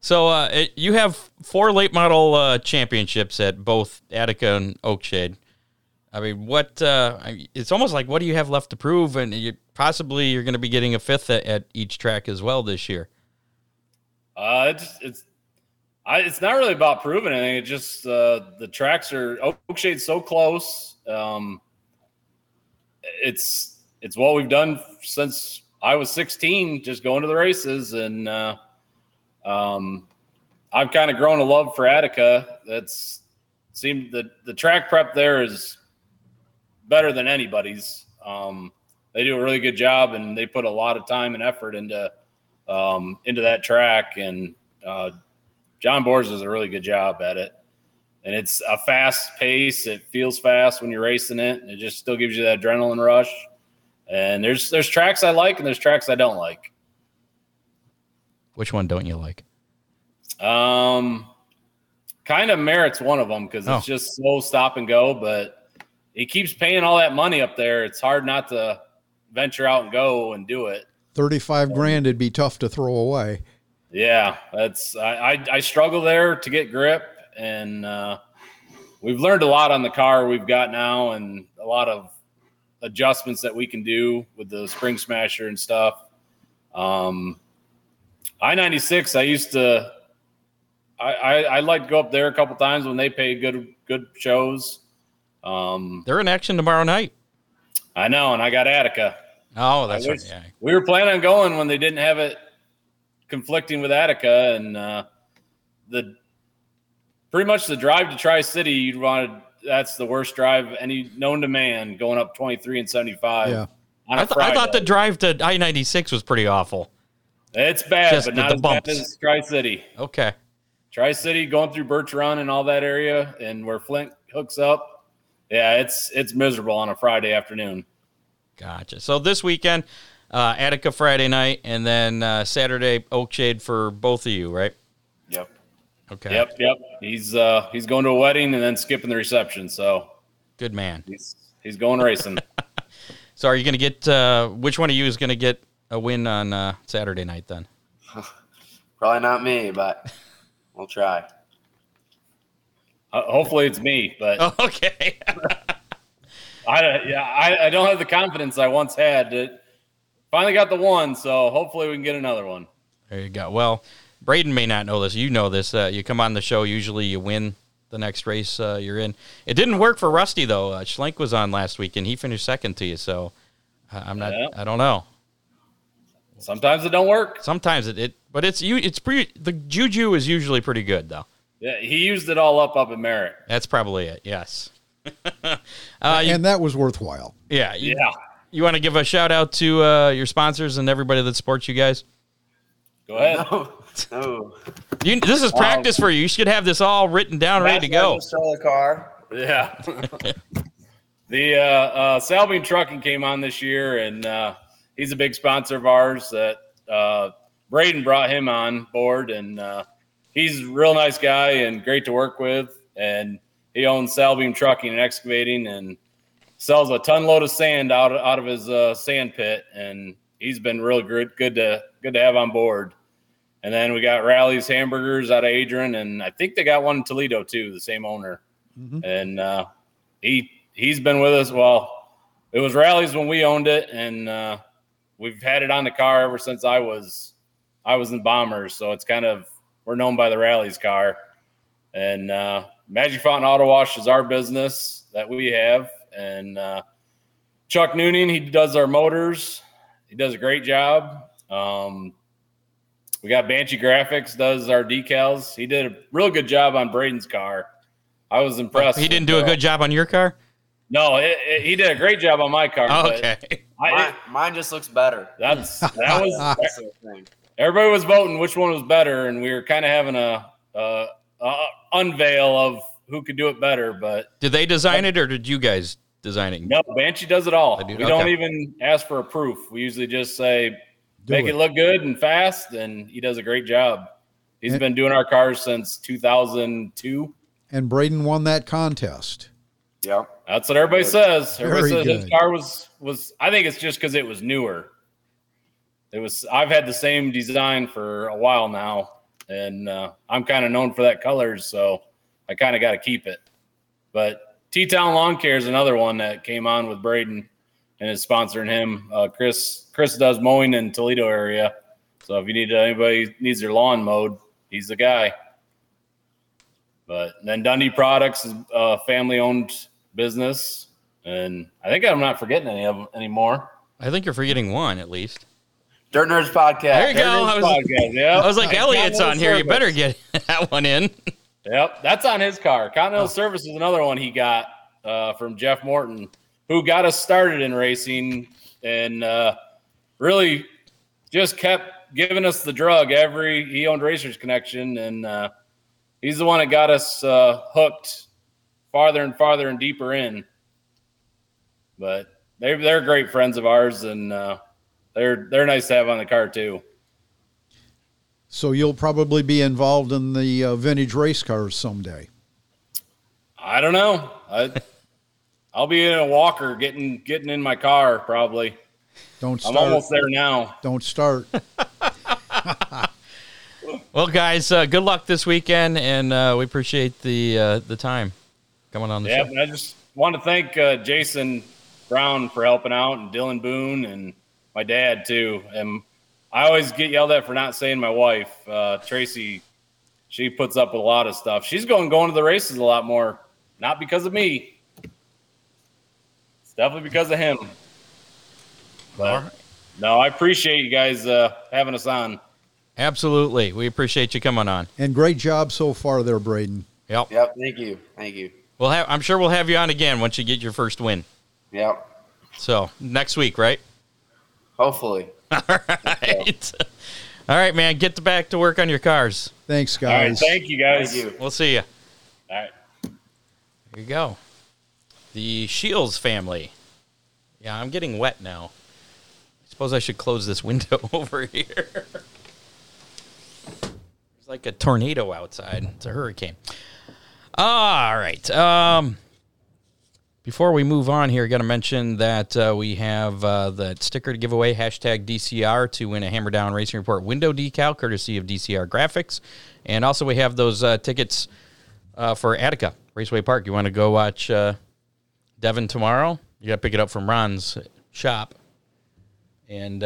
So you have 4 late model championships at both Attica and Oakshade. I mean, it's almost like, what do you have left to prove? And you're going to be getting a 5th at each track as well this year. It's not really about proving anything. It's just the tracks are Oakshade's so close. It's what we've done since I was 16, just going to the races, and I've kind of grown a love for Attica. That's seemed the track prep there is better than anybody's. They do a really good job, and they put a lot of time and effort into that track, and John Bors does a really good job at it, and it's a fast pace. It feels fast when you're racing it, and it just still gives you that adrenaline rush. And there's tracks I like, and there's tracks I don't like. Which one don't you like? Kind of merits one of them because it's just slow stop and go, but it keeps paying all that money up there. It's hard not to venture out and go and do it. 35 grand would be tough to throw away. Yeah, I struggle there to get grip, and we've learned a lot on the car we've got now, and a lot of adjustments that we can do with the spring smasher and stuff. I-96, I like to go up there a couple times when they pay good shows. They're in action tomorrow night. I know, and I got Attica. Oh, that's right. Yeah. We were planning on going when they didn't have it conflicting with Attica, and pretty much the drive to Tri-City that's the worst drive any known to man, going up 23 and 75. Yeah. I thought the drive to I-96 was pretty awful. It's bad, just but not as bad as Tri-City. Okay. Tri-City going through Birch Run and all that area, and where Flint hooks up. Yeah, it's miserable on a Friday afternoon. Gotcha. So this weekend, Attica Friday night, and then Saturday Oakshade for both of you, right? Yep. Okay. Yep. He's going to a wedding and then skipping the reception. So good man. He's going racing. So are you going to get? Which one of you is going to get a win on Saturday night then? Probably not me, but we'll try. Hopefully it's me, but okay. I don't have the confidence I once had. Finally got the one, so hopefully we can get another one. There you go. Well, Brayden may not know this. You know this. You come on the show, usually you win the next race you're in. It didn't work for Rusty, though. Schlenk was on last week, and he finished second to you, so I'm not – I don't know. Sometimes it don't work. Sometimes it – but it's pretty – the juju is usually pretty good, though. Yeah, he used it all up at Merritt. That's probably it, yes. And that was worthwhile. Yeah. You want to give a shout-out to your sponsors and everybody that supports you guys? Go ahead. No. This is practice for you. You should have this all written down, ready to go. Sell a car. Yeah. The Salveen Trucking came on this year, and he's a big sponsor of ours. That Brayden brought him on board, and he's a real nice guy and great to work with. And he owns Salveen Trucking and Excavating and sells a ton load of sand out of his sand pit. And he's been real good to have on board. And then we got Rally's Hamburgers out of Adrian, and I think they got one in Toledo too, the same owner. Mm-hmm. And he's been with us. Well, it was Rally's when we owned it, and we've had it on the car ever since I was in Bombers. So it's kind of, we're known by the Rally's car. And Magic Fountain Auto Wash is our business that we have. And Chuck Noonan, he does our motors. He does a great job. We got Banshee Graphics, does our decals. He did a real good job on Brayden's car. I was impressed. He didn't do a good job on your car? No, he did a great job on my car. Oh, okay. Mine just looks better. That's the thing. Everybody was voting which one was better, and we were kind of having a unveil of who could do it better. But did they design it, or did you guys design it? No, Banshee does it all. We don't even ask for a proof. We usually just say, make it look good and fast, and he does a great job. He's been doing our cars since 2002. And Brayden won that contest. Yeah. That's what everybody says. Everybody says his car was I think it's just because it was newer. I've had the same design for a while now, and I'm kind of known for that colors, so I kind of got to keep it. But T-Town Lawn Care is another one that came on with Brayden and is sponsoring him. Chris does mowing in Toledo area, so if you need anybody needs their lawn mowed, he's the guy. But then Dundee Products is a family-owned business, and I think I'm not forgetting any of them anymore. I think you're forgetting one at least. Dirt Nerds Podcast. There you go. I was like, Elliot's on here. You better get that one in. Yep, that's on his car. Continental Service is another one he got from Jeff Morton, who got us started in racing and really just kept giving us the drug. He owned Racers Connection, and he's the one that got us hooked farther and farther and deeper in. But they're great friends of ours, and they're nice to have on the car too. So you'll probably be involved in the vintage race cars someday. I don't know. I'll be in a walker getting in my car probably. Don't start. I'm almost there now. Don't start. Well, guys, good luck this weekend, and we appreciate the time coming on the show. Yeah, I just want to thank Jason Brown for helping out, and Dylan Boone, and my dad too. And I always get yelled at for not saying my wife, Tracy. She puts up with a lot of stuff. She's going to the races a lot more, not because of me. Definitely because of him. But, no, I appreciate you guys having us on. Absolutely. We appreciate you coming on. And great job so far there, Brayden. Yep. Thank you. I'm sure we'll have you on again once you get your first win. Yep. So next week, right? Hopefully. All right. Yeah. All right, man. Get back to work on your cars. Thanks, guys. All right, thank you, guys. Thank you. We'll see you. All right. There you go. The Shiels family. Yeah, I'm getting wet now. I suppose I should close this window over here. There's like a tornado outside. It's a hurricane. All right. Before we move on here, I got to mention that we have the sticker to give away, hashtag DCR, to win a Hammerdown Racing Report window decal, courtesy of DCR Graphics. And also we have those tickets for Attica Raceway Park. You want to go watch... Devin tomorrow, you got to pick it up from Ron's shop. And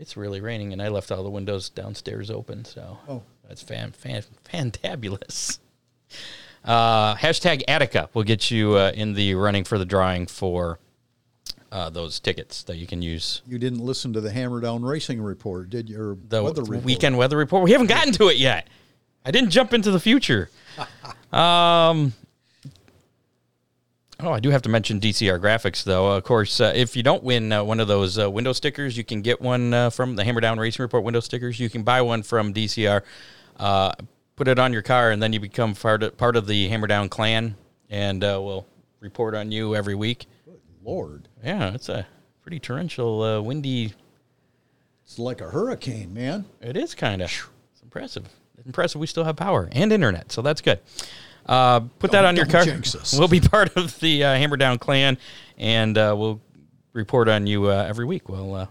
It's really raining, and I left all the windows downstairs open, so that's fantabulous. Hashtag Attica will get you in the running for the drawing for those tickets that you can use. You didn't listen to the Hammerdown Racing Report, did you? Or the weather report. Weekend weather report. We haven't gotten to it yet. I didn't jump into the future. I do have to mention DCR Graphics, though. Of course, if you don't win one of those window stickers, you can get one from the Hammerdown Racing Report window stickers. You can buy one from DCR, put it on your car, and then you become part of the Hammerdown clan, and we'll report on you every week. Good Lord. Yeah, it's a pretty torrential, windy... It's like a hurricane, man. It is kind of. It's impressive. We still have power and internet, so that's good. Put that on your car. We'll be part of the Hammerdown clan, and we'll report on you every week. We'll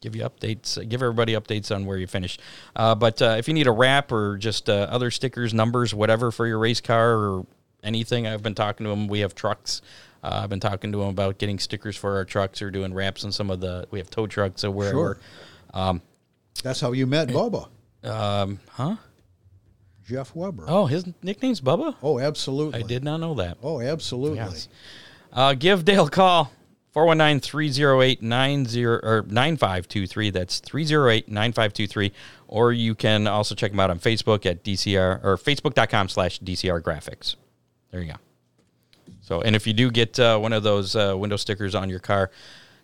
give you updates, give everybody updates on where you finish. But if you need a wrap or just other stickers, numbers, whatever for your race car or anything, I've been talking to them. We have trucks. I've been talking to them about getting stickers for our trucks or doing wraps on some of the. We have tow trucks or wherever. Sure. That's how you met Bubba. Jeff Weber. Oh, his nickname's Bubba? Oh, absolutely. I did not know that. Oh, absolutely. Yes. Give Dale a call, 419-308-9523. That's 308-9523. Or you can also check him out on Facebook at DCR, or facebook.com/DCR Graphics. There you go. So, and if you do get one of those window stickers on your car,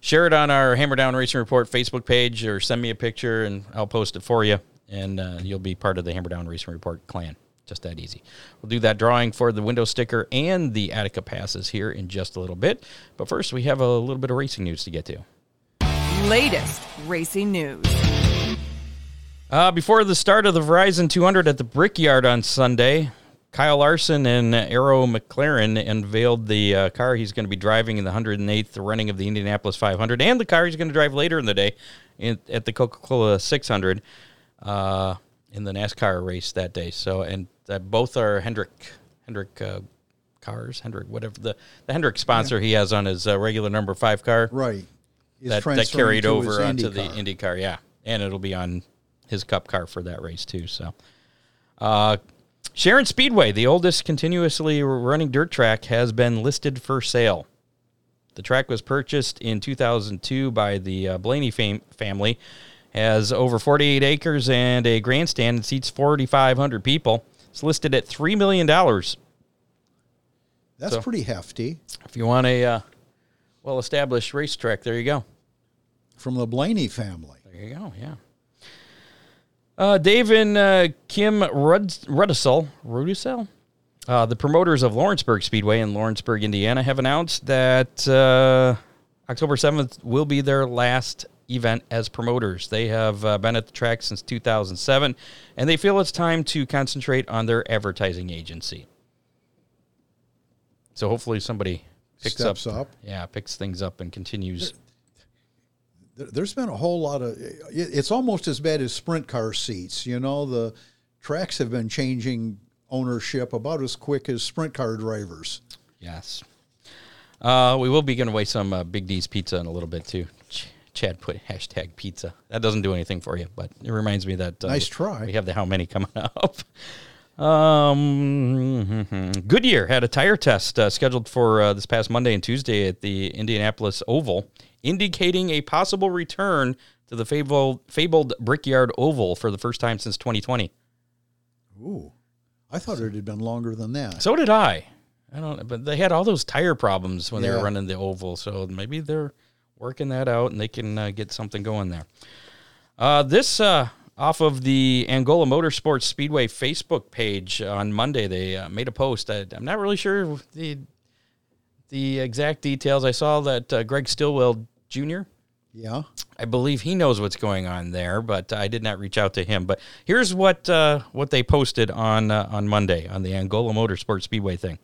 share it on our Hammerdown Racing Report Facebook page, or send me a picture, and I'll post it for you. And you'll be part of the Hammerdown Racing Report clan. Just that easy. We'll do that drawing for the window sticker and the Attica passes here in just a little bit. But first, we have a little bit of racing news to get to. Latest racing news. Before the start of the Verizon 200 at the Brickyard on Sunday, Kyle Larson and Arrow McLaren unveiled the car he's going to be driving in the 108th running of the Indianapolis 500, and the car he's going to drive later in the day at the Coca-Cola 600. In the NASCAR race that day. So, and both are Hendrick cars, Hendrick, whatever the Hendrick sponsor he has on his regular number 5 car. Right. That carried over onto the IndyCar. Yeah. And it'll be on his cup car for that race too. So, Sharon Speedway, the oldest continuously running dirt track, has been listed for sale. The track was purchased in 2002 by the Blaney family. Has over 48 acres and a grandstand and seats 4,500 people. It's listed at $3 million. That's pretty hefty. If you want a well-established racetrack, there you go. From the Blaney family. There you go, yeah. Dave and Kim Rudisell, the promoters of Lawrenceburg Speedway in Lawrenceburg, Indiana, have announced that October 7th will be their last event as promoters. They have been at the track since 2007, and they feel it's time to concentrate on their advertising agency. So hopefully somebody picks things up and continues. There's been a whole lot of, it's almost as bad as sprint car seats. You know, the tracks have been changing ownership about as quick as sprint car drivers. Yes. We will be giving away some Big D's Pizza in a little bit too. Chad put hashtag pizza. That doesn't do anything for you, but it reminds me that nice try. We have the how many coming up. Goodyear had a tire test scheduled for this past Monday and Tuesday at the Indianapolis Oval, indicating a possible return to the fabled Brickyard Oval for the first time since 2020. Ooh, I thought it had been longer than that. So did I. I don't know, but they had all those tire problems when they were running the Oval, so maybe they're working that out, and they can get something going there. This off of the Angola Motorsports Speedway Facebook page on Monday, they made a post. I'm not really sure the exact details. I saw that Greg Stillwell Jr. Yeah, I believe he knows what's going on there, but I did not reach out to him. But here's what they posted on Monday on the Angola Motorsports Speedway thing.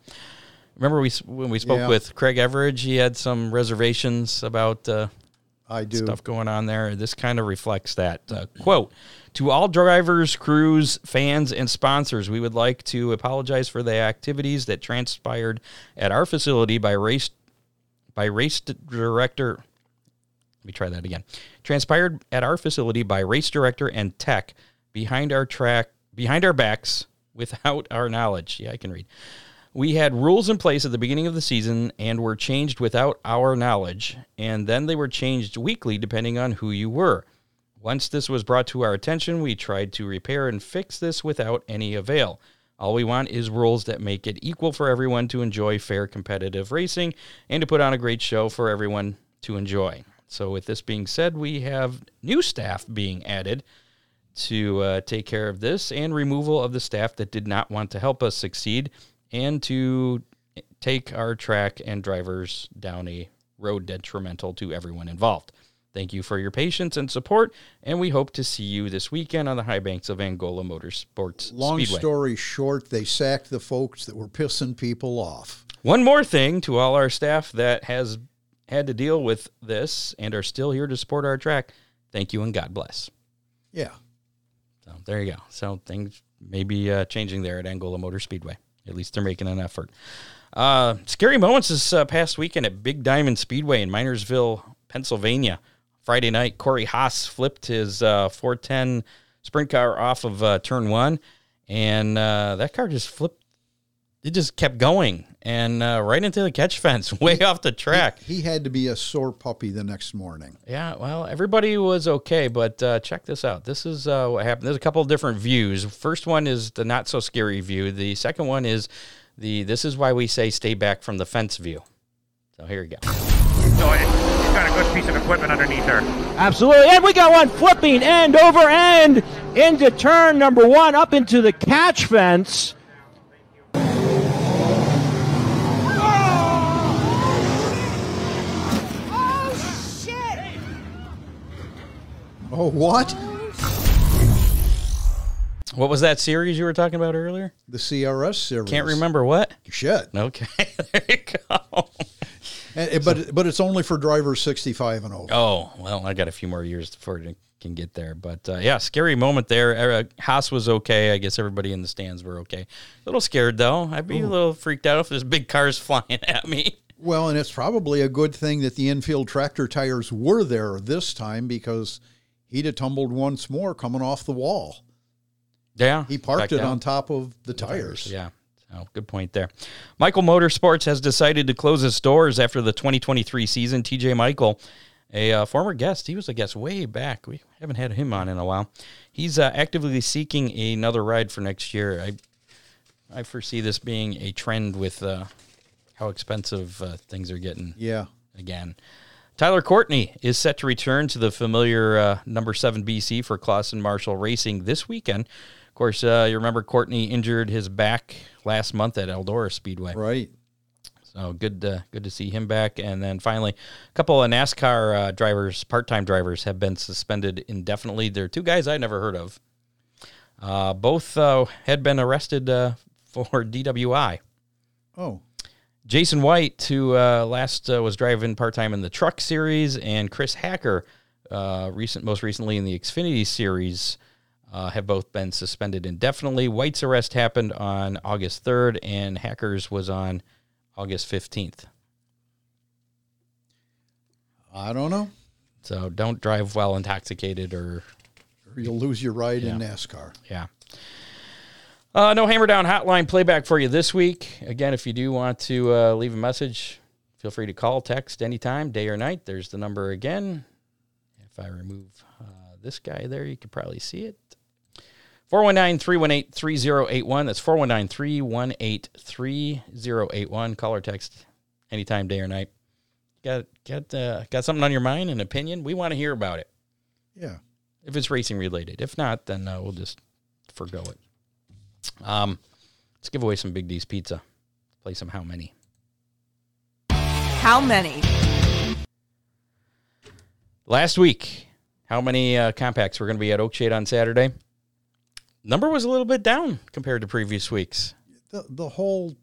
Remember when we spoke with Craig Everidge, he had some reservations about stuff going on there. This kind of reflects that. Quote, to all drivers, crews, fans, and sponsors, we would like to apologize for the activities that transpired at our facility by race director Let me try that again. Transpired at our facility by race director and tech behind our backs without our knowledge. Yeah, I can read. We had rules in place at the beginning of the season and were changed without our knowledge, and then they were changed weekly depending on who you were. Once this was brought to our attention, we tried to repair and fix this without any avail. All we want is rules that make it equal for everyone to enjoy fair competitive racing and to put on a great show for everyone to enjoy. So with this being said, we have new staff being added to take care of this and removal of the staff that did not want to help us succeed and to take our track and drivers down a road detrimental to everyone involved. Thank you for your patience and support, and we hope to see you this weekend on the high banks of Angola Motorsports Speedway. Long story short, they sacked the folks that were pissing people off. One more thing to all our staff that has had to deal with this and are still here to support our track, thank you and God bless. Yeah. So there you go. So things may be changing there at Angola Motor Speedway. At least they're making an effort. Scary moments this past weekend at Big Diamond Speedway in Minersville, Pennsylvania. Friday night, Corey Haas flipped his 410 sprint car off of turn one, and that car just flipped. It just kept going, and right into the catch fence, way off the track. He had to be a sore puppy the next morning. Yeah, well, everybody was okay, but check this out. This is what happened. There's a couple of different views. First one is the not-so-scary view. The second one is this is why we say stay back from the fence view. So here we go. She's got a good piece of equipment underneath her. Absolutely. And we got one flipping end over end into turn number one, up into the catch fence. Oh, oh shit. Oh, what? What was that series you were talking about earlier? The CRS series. Can't remember what? You should. Okay. There you go. But it's only for drivers 65 and over. Oh, well, I got a few more years before it can get there. But, yeah, scary moment there. Haas was okay. I guess everybody in the stands were okay. A little scared, though. I'd be a little freaked out if this big car's flying at me. Well, and it's probably a good thing that the infield tractor tires were there this time because he'd have tumbled once more coming off the wall. Yeah. He parked it on top of the tires. Yeah. Oh, good point there. Michael Motorsports has decided to close its doors after the 2023 season. TJ Michael, a former guest, he was a guest way back. We haven't had him on in a while. He's actively seeking another ride for next year. I foresee this being a trend with how expensive things are getting. Yeah. Again, Tyler Courtney is set to return to the familiar number 7 BC for Clausen Marshall Racing this weekend. Of course, you remember Courtney injured his back last month at Eldora Speedway. Right. So good to see him back. And then finally, a couple of NASCAR drivers, part-time drivers, have been suspended indefinitely. They're two guys I never heard of. Both had been arrested for DWI. Oh. Jason White, who last was driving part-time in the Truck Series, and Chris Hacker, most recently in the Xfinity Series, have both been suspended indefinitely. White's arrest happened on August 3rd, and Hacker's was on August 15th. I don't know. So don't drive while intoxicated or you'll lose your ride in NASCAR. Yeah. No Hammerdown hotline playback for you this week. Again, if you do want to leave a message, feel free to call, text anytime, day or night. There's the number again. If I remove this guy there, you can probably see it. 419-318-3081. That's 419-318-3081. Call or text anytime, day or night. Got something on your mind, an opinion? We want to hear about it. Yeah. If it's racing related. If not, then we'll just forgo it. Let's give away some Big D's Pizza. Play some How Many. How many? Last week, how many compacts were going to be at Oakshade on Saturday? Number was a little bit down compared to previous weeks. The whole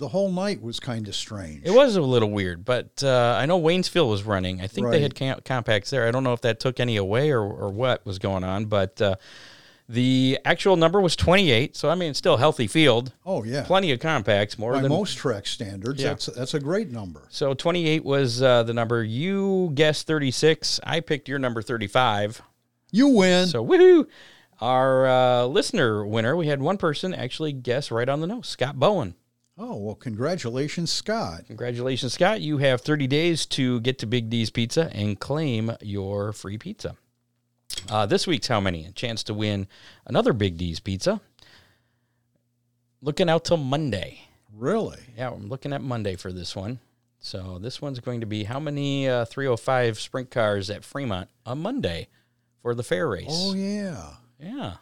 night was kind of strange. It was a little weird, but I know Waynesville was running. I think they had compacts there. I don't know if that took any away or what was going on, but The actual number was 28, so I mean, still a healthy field. Oh, yeah. Plenty of compacts. By most track standards, yeah. That's a great number. So 28 was the number. You guessed 36. I picked your number 35. You win. So, woohoo. Our listener winner, we had one person actually guess right on the nose, Scott Bowen. Oh, well, congratulations, Scott. Congratulations, Scott. You have 30 days to get to Big D's Pizza and claim your free pizza. This week's How Many? A chance to win another Big D's Pizza. Looking out till Monday. Really? Yeah, I'm looking at Monday for this one. So this one's going to be how many 305 sprint cars at Fremont on Monday for the fair race? Oh, yeah. Yeah.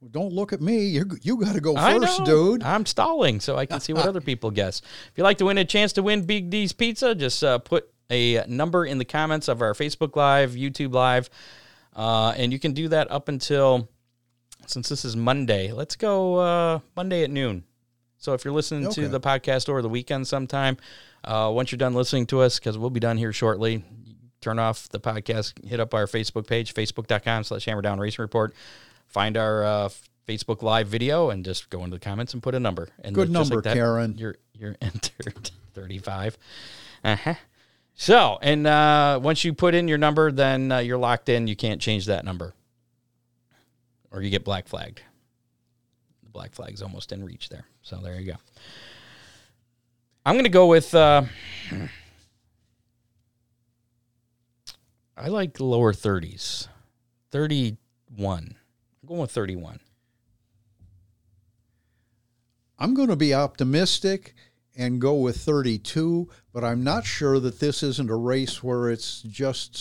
Well, don't look at me. You got to go first, dude. I'm stalling so I can see what other people guess. If you'd like to win a chance to win Big D's Pizza, just put a number in the comments of our Facebook Live, YouTube Live. And you can do that up until, since this is Monday, let's go Monday at noon. So if you're listening to the podcast or the weekend sometime, once you're done listening to us, because we'll be done here shortly, turn off the podcast, hit up our Facebook page, facebook.com/HammerdownRacingReport. Find our Facebook Live video and just go into the comments and put a number. And good number, like that, Karen. You're entered 35. Uh-huh. So, and once you put in your number, then you're locked in. You can't change that number. Or you get black flagged. The black flag's almost in reach there. So there you go. I'm going to go with... I like lower 30s. 31. I'm going with 31. I'm going to be optimistic and go with 32, but I'm not sure that this isn't a race where it's just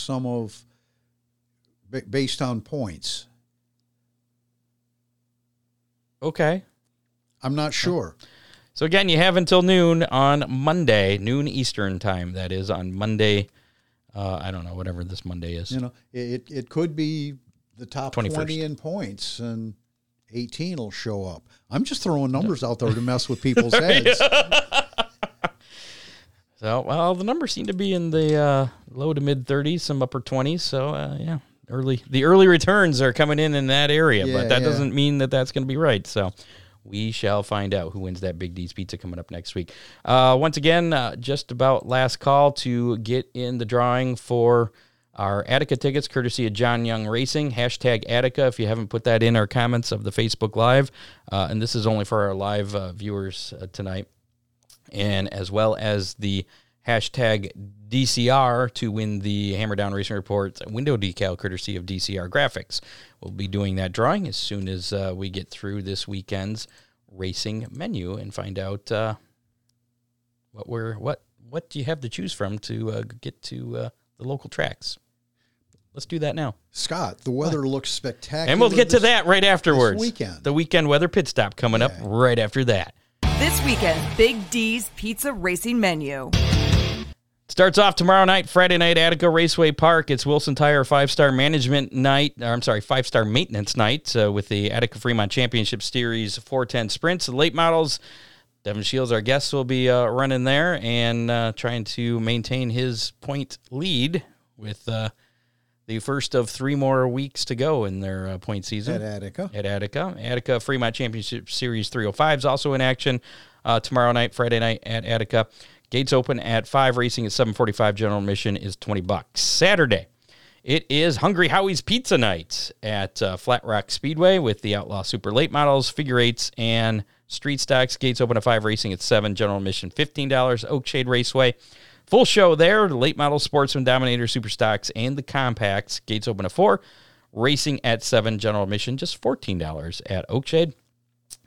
based on points. Okay. I'm not sure. So again, you have until noon on Monday, noon Eastern time, that is, on Monday. I don't know, whatever this Monday is. You know, it could be the top 21st. 20 in points, and 18 will show up. I'm just throwing numbers out there to mess with people's heads. So, well, the numbers seem to be in the low to mid 30s, some upper 20s. So, yeah, the early returns are coming in that area, but that doesn't mean that that's going to be right. So, we shall find out who wins that Big D's Pizza coming up next week. Once again, just about last call to get in the drawing for our Attica tickets, courtesy of John Young Racing. Hashtag Attica if you haven't put that in our comments of the Facebook Live. And this is only for our live viewers tonight. And as well as the hashtag DCR to win the Hammerdown Racing Report window decal, courtesy of DCR Graphics. We'll be doing that drawing as soon as we get through this weekend's racing menu and find out what do you have to choose from to get to the local tracks. Let's do that now. Scott, the weather looks spectacular. And we'll get to that right afterwards. The weekend weather pit stop coming up right after that. This weekend, Big D's Pizza Racing Menu. Starts off tomorrow night, Friday night, Attica Raceway Park. It's Wilson Tire 5-Star Management Night. I'm sorry, 5-Star Maintenance Night with the Attica Fremont Championship Series 410 Sprints. The late models, Devin Shiels, our guest, will be running there and trying to maintain his point lead with... the first of three more weeks to go in their point season. At Attica. Attica Fremont Championship Series 305 is also in action tomorrow night, Friday night at Attica. Gates open at 5, racing at 7:45. General admission is $20. Saturday, it is Hungry Howie's Pizza Night at Flat Rock Speedway with the Outlaw Super Late Models, Figure 8s, and Street Stocks. Gates open at 5, racing at 7. General admission $15. Oakshade Raceway. Full show there, the late model sportsman, dominator, super stocks, and the compacts. Gates open at 4, racing at 7, general admission, just $14 at Oakshade.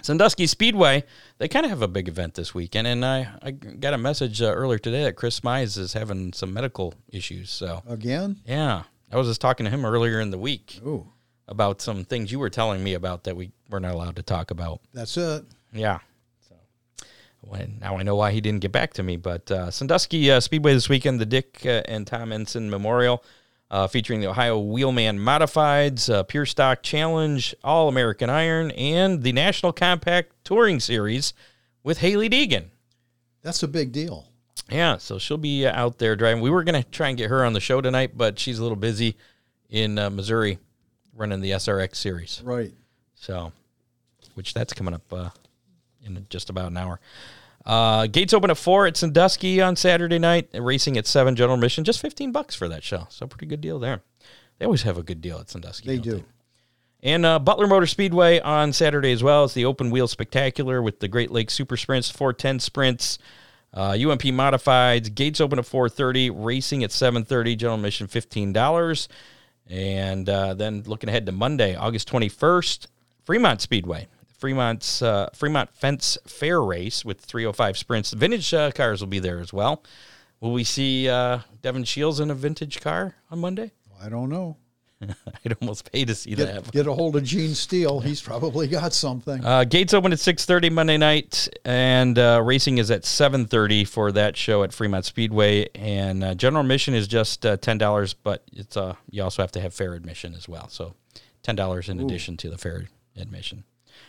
Sandusky Speedway, they kind of have a big event this weekend, and I got a message earlier today that Chris Mize is having some medical issues. So again? Yeah. I was just talking to him earlier in the week about some things you were telling me about that we were not allowed to talk about. That's it. Yeah. Now I know why he didn't get back to me, but Sandusky Speedway this weekend, the Dick and Tom Ensign Memorial, featuring the Ohio Wheelman Modifieds, Pure Stock Challenge, All-American Iron, and the National Compact Touring Series with Haley Deegan. That's a big deal. Yeah, so she'll be out there driving. We were going to try and get her on the show tonight, but she's a little busy in Missouri running the SRX series. Right. So, which that's coming up in just about an hour. Gates open at 4 at Sandusky on Saturday night. Racing at 7, general admission. Just $15 for that show. So pretty good deal there. They always have a good deal at Sandusky. They do. And Butler Motor Speedway on Saturday as well. It's the Open Wheel Spectacular with the Great Lakes Super Sprints, 410 Sprints, UMP Modifieds. Gates open at 4:30, racing at 7:30, general admission $15. And then looking ahead to Monday, August 21st, Fremont Speedway. Fremont Fence Fair Race with 305 Sprints. Vintage cars will be there as well. Will we see Devin Shiels in a vintage car on Monday? I don't know. I'd almost pay to see that. Get a hold of Gene Steele. He's probably got something. Gates open at 6:30 Monday night, and racing is at 7:30 for that show at Fremont Speedway. And general admission is just $10, but it's you also have to have fair admission as well. So $10 in addition to the fair admission.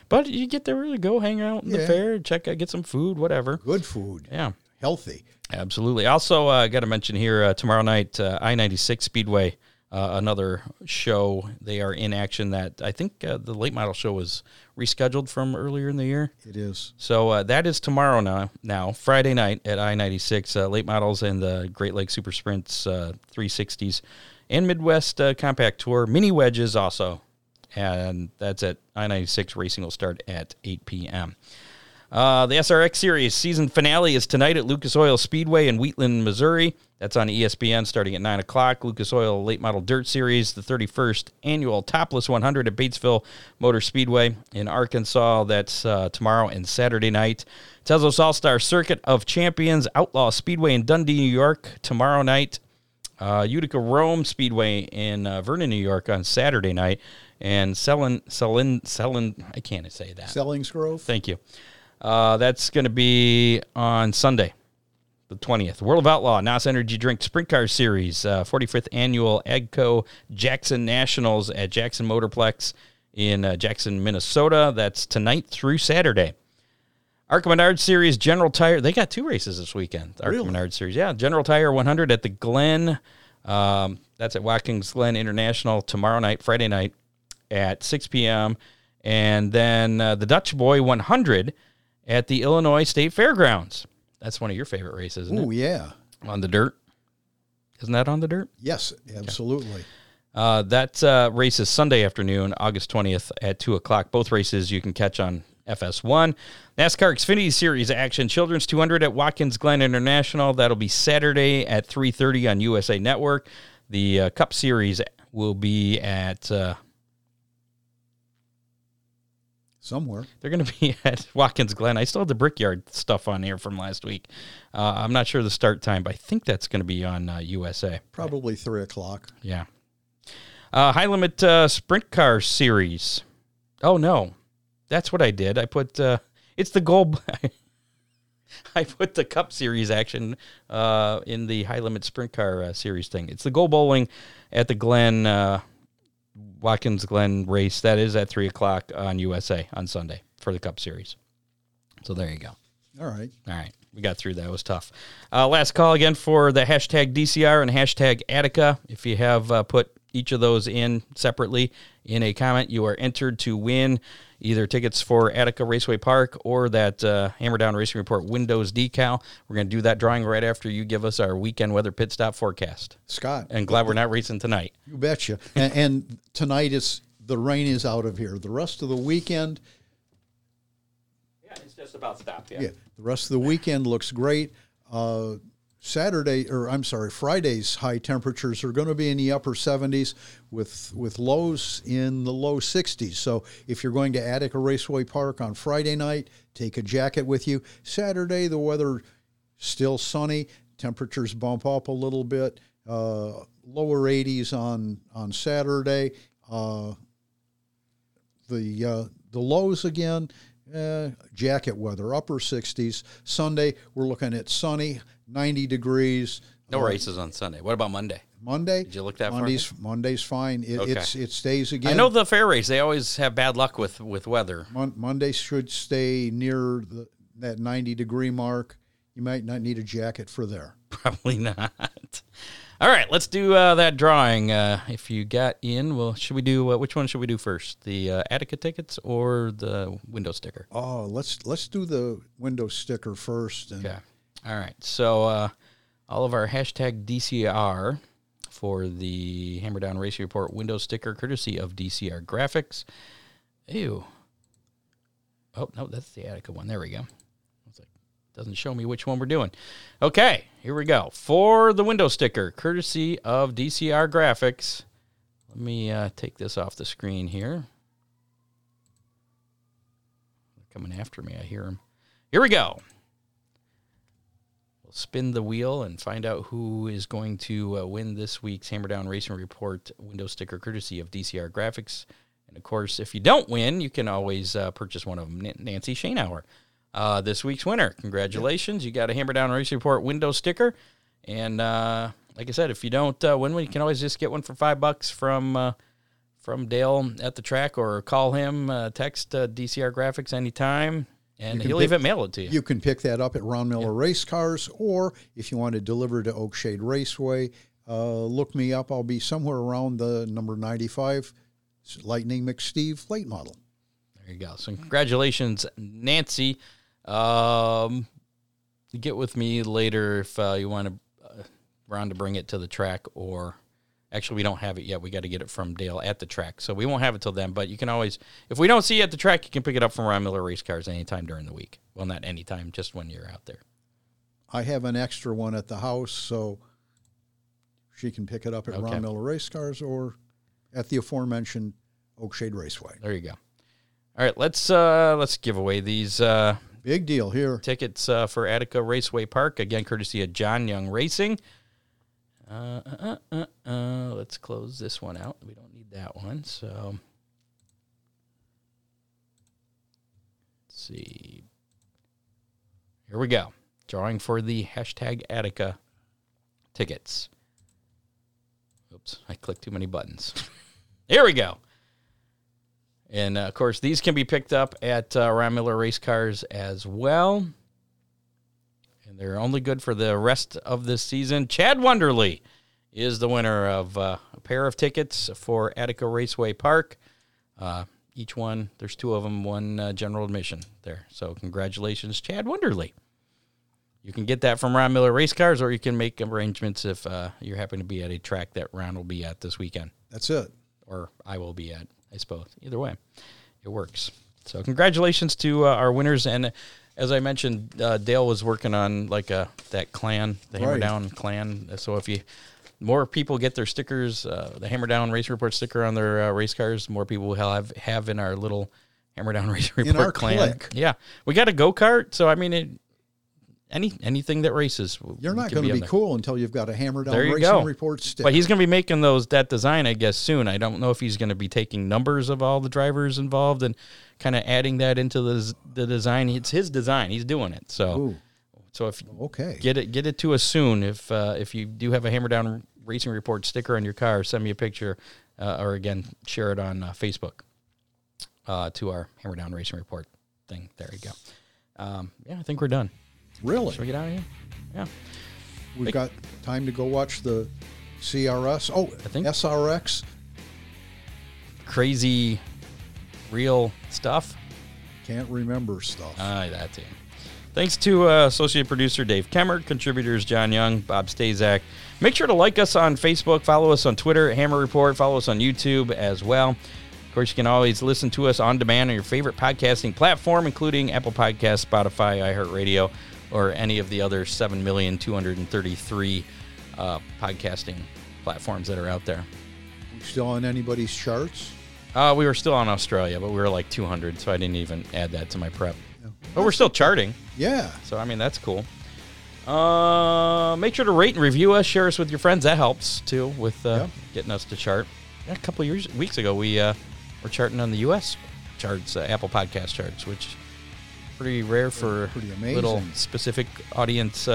But you get to really go hang out in the fair, check out, get some food, whatever. Good food. Yeah. Healthy. Absolutely. Also, I got to mention here, tomorrow night, I-96 Speedway. Another show. They are in action that I think the late model show was rescheduled from earlier in the year. It is. So that is tomorrow now, Friday night at I-96. Late models and the Great Lakes Super Sprints 360s and Midwest Compact Tour. Mini wedges also. And that's at I-96. Racing will start at 8 p.m. The SRX Series season finale is tonight at Lucas Oil Speedway in Wheatland, Missouri. That's on ESPN starting at 9 o'clock. Lucas Oil Late Model Dirt Series, the 31st Annual Topless 100 at Batesville Motor Speedway in Arkansas. That's tomorrow and Saturday night. Tezos All-Star Circuit of Champions, Outlaw Speedway in Dundee, New York, tomorrow night. Utica Rome Speedway in Vernon, New York on Saturday night. And I can't say that. Sellingsgrove. Thank you. That's going to be on Sunday, the 20th. World of Outlaw, NOS Energy Drink Sprint Car Series, 45th Annual AGCO Jackson Nationals at Jackson Motorplex in Jackson, Minnesota. That's tonight through Saturday. ARCA Menard Series General Tire. They got two races this weekend. ARCA Menard Series. Yeah, General Tire 100 at the Glen. That's at Watkins Glen International tomorrow night, Friday night at 6 p.m. And then the Dutch Boy 100 at the Illinois State Fairgrounds. That's one of your favorite races, isn't it? Oh, yeah. On the dirt. Isn't that on the dirt? Yes, absolutely. Okay. That race is Sunday afternoon, August 20th at 2 o'clock. Both races you can catch on FS1. NASCAR Xfinity Series action. Children's 200 at Watkins Glen International. That'll be Saturday at 3:30 on USA Network. The Cup Series will be at... somewhere. They're going to be at Watkins Glen. I still have the Brickyard stuff on here from last week. I'm not sure the start time, but I think that's going to be on USA. Probably right? 3 o'clock. Yeah. High Limit Sprint Car Series. Oh, no. That's what I did. I put... it's the Gold... I put the Cup Series action in the High Limit Sprint Car Series thing. It's the Gold Bowling at the Glen... Watkins Glen race. That is at 3 o'clock on USA on Sunday for the Cup Series. So there you go. All right. We got through that. It was tough. Last call again for the hashtag DCR and hashtag Attica. If you have put each of those in separately in a comment, you are entered to win either tickets for Attica Raceway Park or that Hammerdown Racing Report Windows decal. We're going to do that drawing right after you give us our weekend weather pit stop forecast. Scott. And glad we're not racing tonight. You betcha. and tonight, the rain is out of here. The rest of the weekend... Yeah, it's just about stopped, yeah. The rest of the weekend looks great. Friday's high temperatures are going to be in the upper 70s with lows in the low 60s. So if you're going to Attica Raceway Park on Friday night, take a jacket with you. Saturday, the weather still sunny. Temperatures bump up a little bit. Lower 80s on Saturday. The lows again, jacket weather, upper 60s. Sunday, we're looking at sunny. 90 degrees. No races on Sunday. What about Monday? Did you look that far? Monday's fine. It stays again. I know the fair race. They always have bad luck with weather. Monday should stay near that 90-degree mark. you might not need a jacket for there. Probably not. All right, let's do that drawing. If you got in, well, should we do which one should we do first? The Attica tickets or the window sticker? Oh, let's do the window sticker first. And... Okay. All right. So all of our hashtag DCR for the Hammerdown Racing Report window sticker, courtesy of DCR Graphics. Ew. Oh no, that's the Attica one. There we go. Doesn't show me which one we're doing. Okay, here we go. For the window sticker, courtesy of DCR Graphics. Let me take this off the screen here. They're coming after me. I hear them. Here we go. We'll spin the wheel and find out who is going to win this week's Hammerdown Racing Report window sticker, courtesy of DCR Graphics. And, of course, if you don't win, you can always purchase one of them, Nancy Shanauer. This week's winner. Congratulations. You got a Hammerdown Race Report window sticker. And like I said, if you don't win one, you can always just get one for $5 from Dale at the track, or call him, text DCR Graphics anytime, and he'll even mail it to you. You can pick that up at Ron Miller Race Cars, or if you want to deliver to Oakshade Raceway, look me up. I'll be somewhere around the number 95 Lightning McSteve late model. There you go. So congratulations, Nancy. Get with me later if you want Ron to bring it to the track, or actually we don't have it yet. We got to get it from Dale at the track, so we won't have it till then. But you can always, if we don't see you at the track, you can pick it up from Ron Miller Race Cars anytime during the week. Well, not anytime, just when you're out there. I have an extra one at the house, so she can pick it up at Ron Miller Race Cars or at the aforementioned Oakshade Raceway. There you go. All right, let's give away these. Big deal here. Tickets for Attica Raceway Park, again, courtesy of John Young Racing. Let's close this one out. We don't need that one. So, let's see. Here we go. Drawing for the hashtag Attica tickets. Oops, I clicked too many buttons. Here we go. And, of course, these can be picked up at Ron Miller Race Cars as well. And they're only good for the rest of this season. Chad Wonderly is the winner of a pair of tickets for Attica Raceway Park. Each one, there's two of them, one general admission there. So congratulations, Chad Wonderly. You can get that from Ron Miller Race Cars, or you can make arrangements if you happen to be at a track that Ron will be at this weekend. That's it. Or I will be at. I suppose. Either way, it works. So congratulations to our winners. And as I mentioned, Dale was working on like that clan, the Hammerdown clan. So if more people get their stickers, the Hammerdown Race Report sticker on their race cars, more people will have in our little Hammerdown Race Report in our clan. Click. Yeah. We got a go-kart. So, I mean, anything that races. You're not going to be cool until you've got a Hammerdown Racing Report sticker. But he's going to be making that design, I guess, soon. I don't know if he's going to be taking numbers of all the drivers involved and kind of adding that into the design. It's his design. He's doing it. So, if get it to us soon. If you do have a Hammerdown Racing Report sticker on your car, send me a picture, or again share it on Facebook to our Hammerdown Racing Report thing. There you go. I think we're done. Really? Should we get out of here? Yeah. We've got time to go watch the CRS. Oh, I think SRX. Crazy real stuff. Can't remember stuff. That too. Thanks to associate producer Dave Kemmer, contributors John Young, Bob Stazak. Make sure to like us on Facebook. Follow us on Twitter, Hammer Report. Follow us on YouTube as well. Of course, you can always listen to us on demand on your favorite podcasting platform, including Apple Podcasts, Spotify, iHeartRadio, or any of the other 7,233 podcasting platforms that are out there. Still on anybody's charts? We were still on Australia, but we were like 200, so I didn't even add that to my prep. No. But we're still charting. Yeah. So, I mean, that's cool. Make sure to rate and review us. Share us with your friends. That helps, too, with getting us to chart. Yeah, a couple of weeks ago, we were charting on the U.S. charts, Apple Podcast charts, which is pretty rare for a little specific audience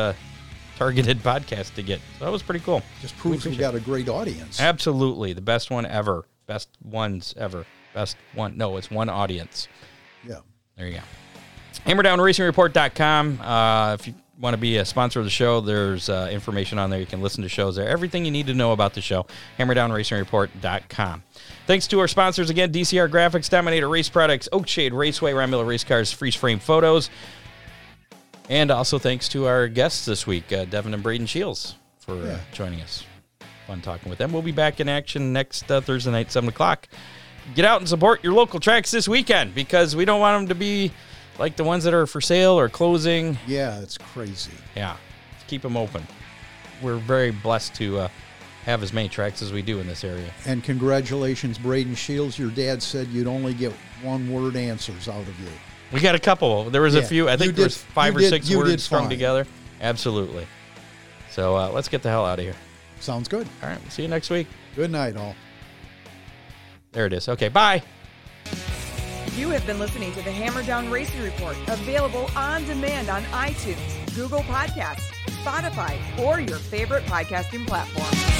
targeted podcast to get. So that was pretty cool. Just proves we got a great audience. Absolutely. The best one ever. Best ones ever. Best one. No, it's one audience. Yeah. There you go. HammerdownRacingReport.com. If you want to be a sponsor of the show, there's information on there. You can listen to shows there. Everything you need to know about the show, hammerdownracingreport.com. Thanks to our sponsors again, DCR Graphics, Dominator Race Products, Oakshade Raceway, Ron Miller Race Cars, Freeze Frame Photos. And also thanks to our guests this week, Devin and Brayden Shiels, for joining us. Fun talking with them. We'll be back in action next Thursday night, 7 o'clock. Get out and support your local tracks this weekend, because we don't want them to be like the ones that are for sale or closing. Yeah, it's crazy. Yeah, keep them open. We're very blessed to have as many tracks as we do in this area. And congratulations, Brayden Shiels. Your dad said you'd only get one-word answers out of you. We got a couple. There was a few. I think there was five or six words strung together. Absolutely. So let's get the hell out of here. Sounds good. All right. We'll see you next week. Good night, all. There it is. Okay. Bye. You have been listening to the Hammerdown Racing Report, available on demand on iTunes, Google Podcasts, Spotify, or your favorite podcasting platform.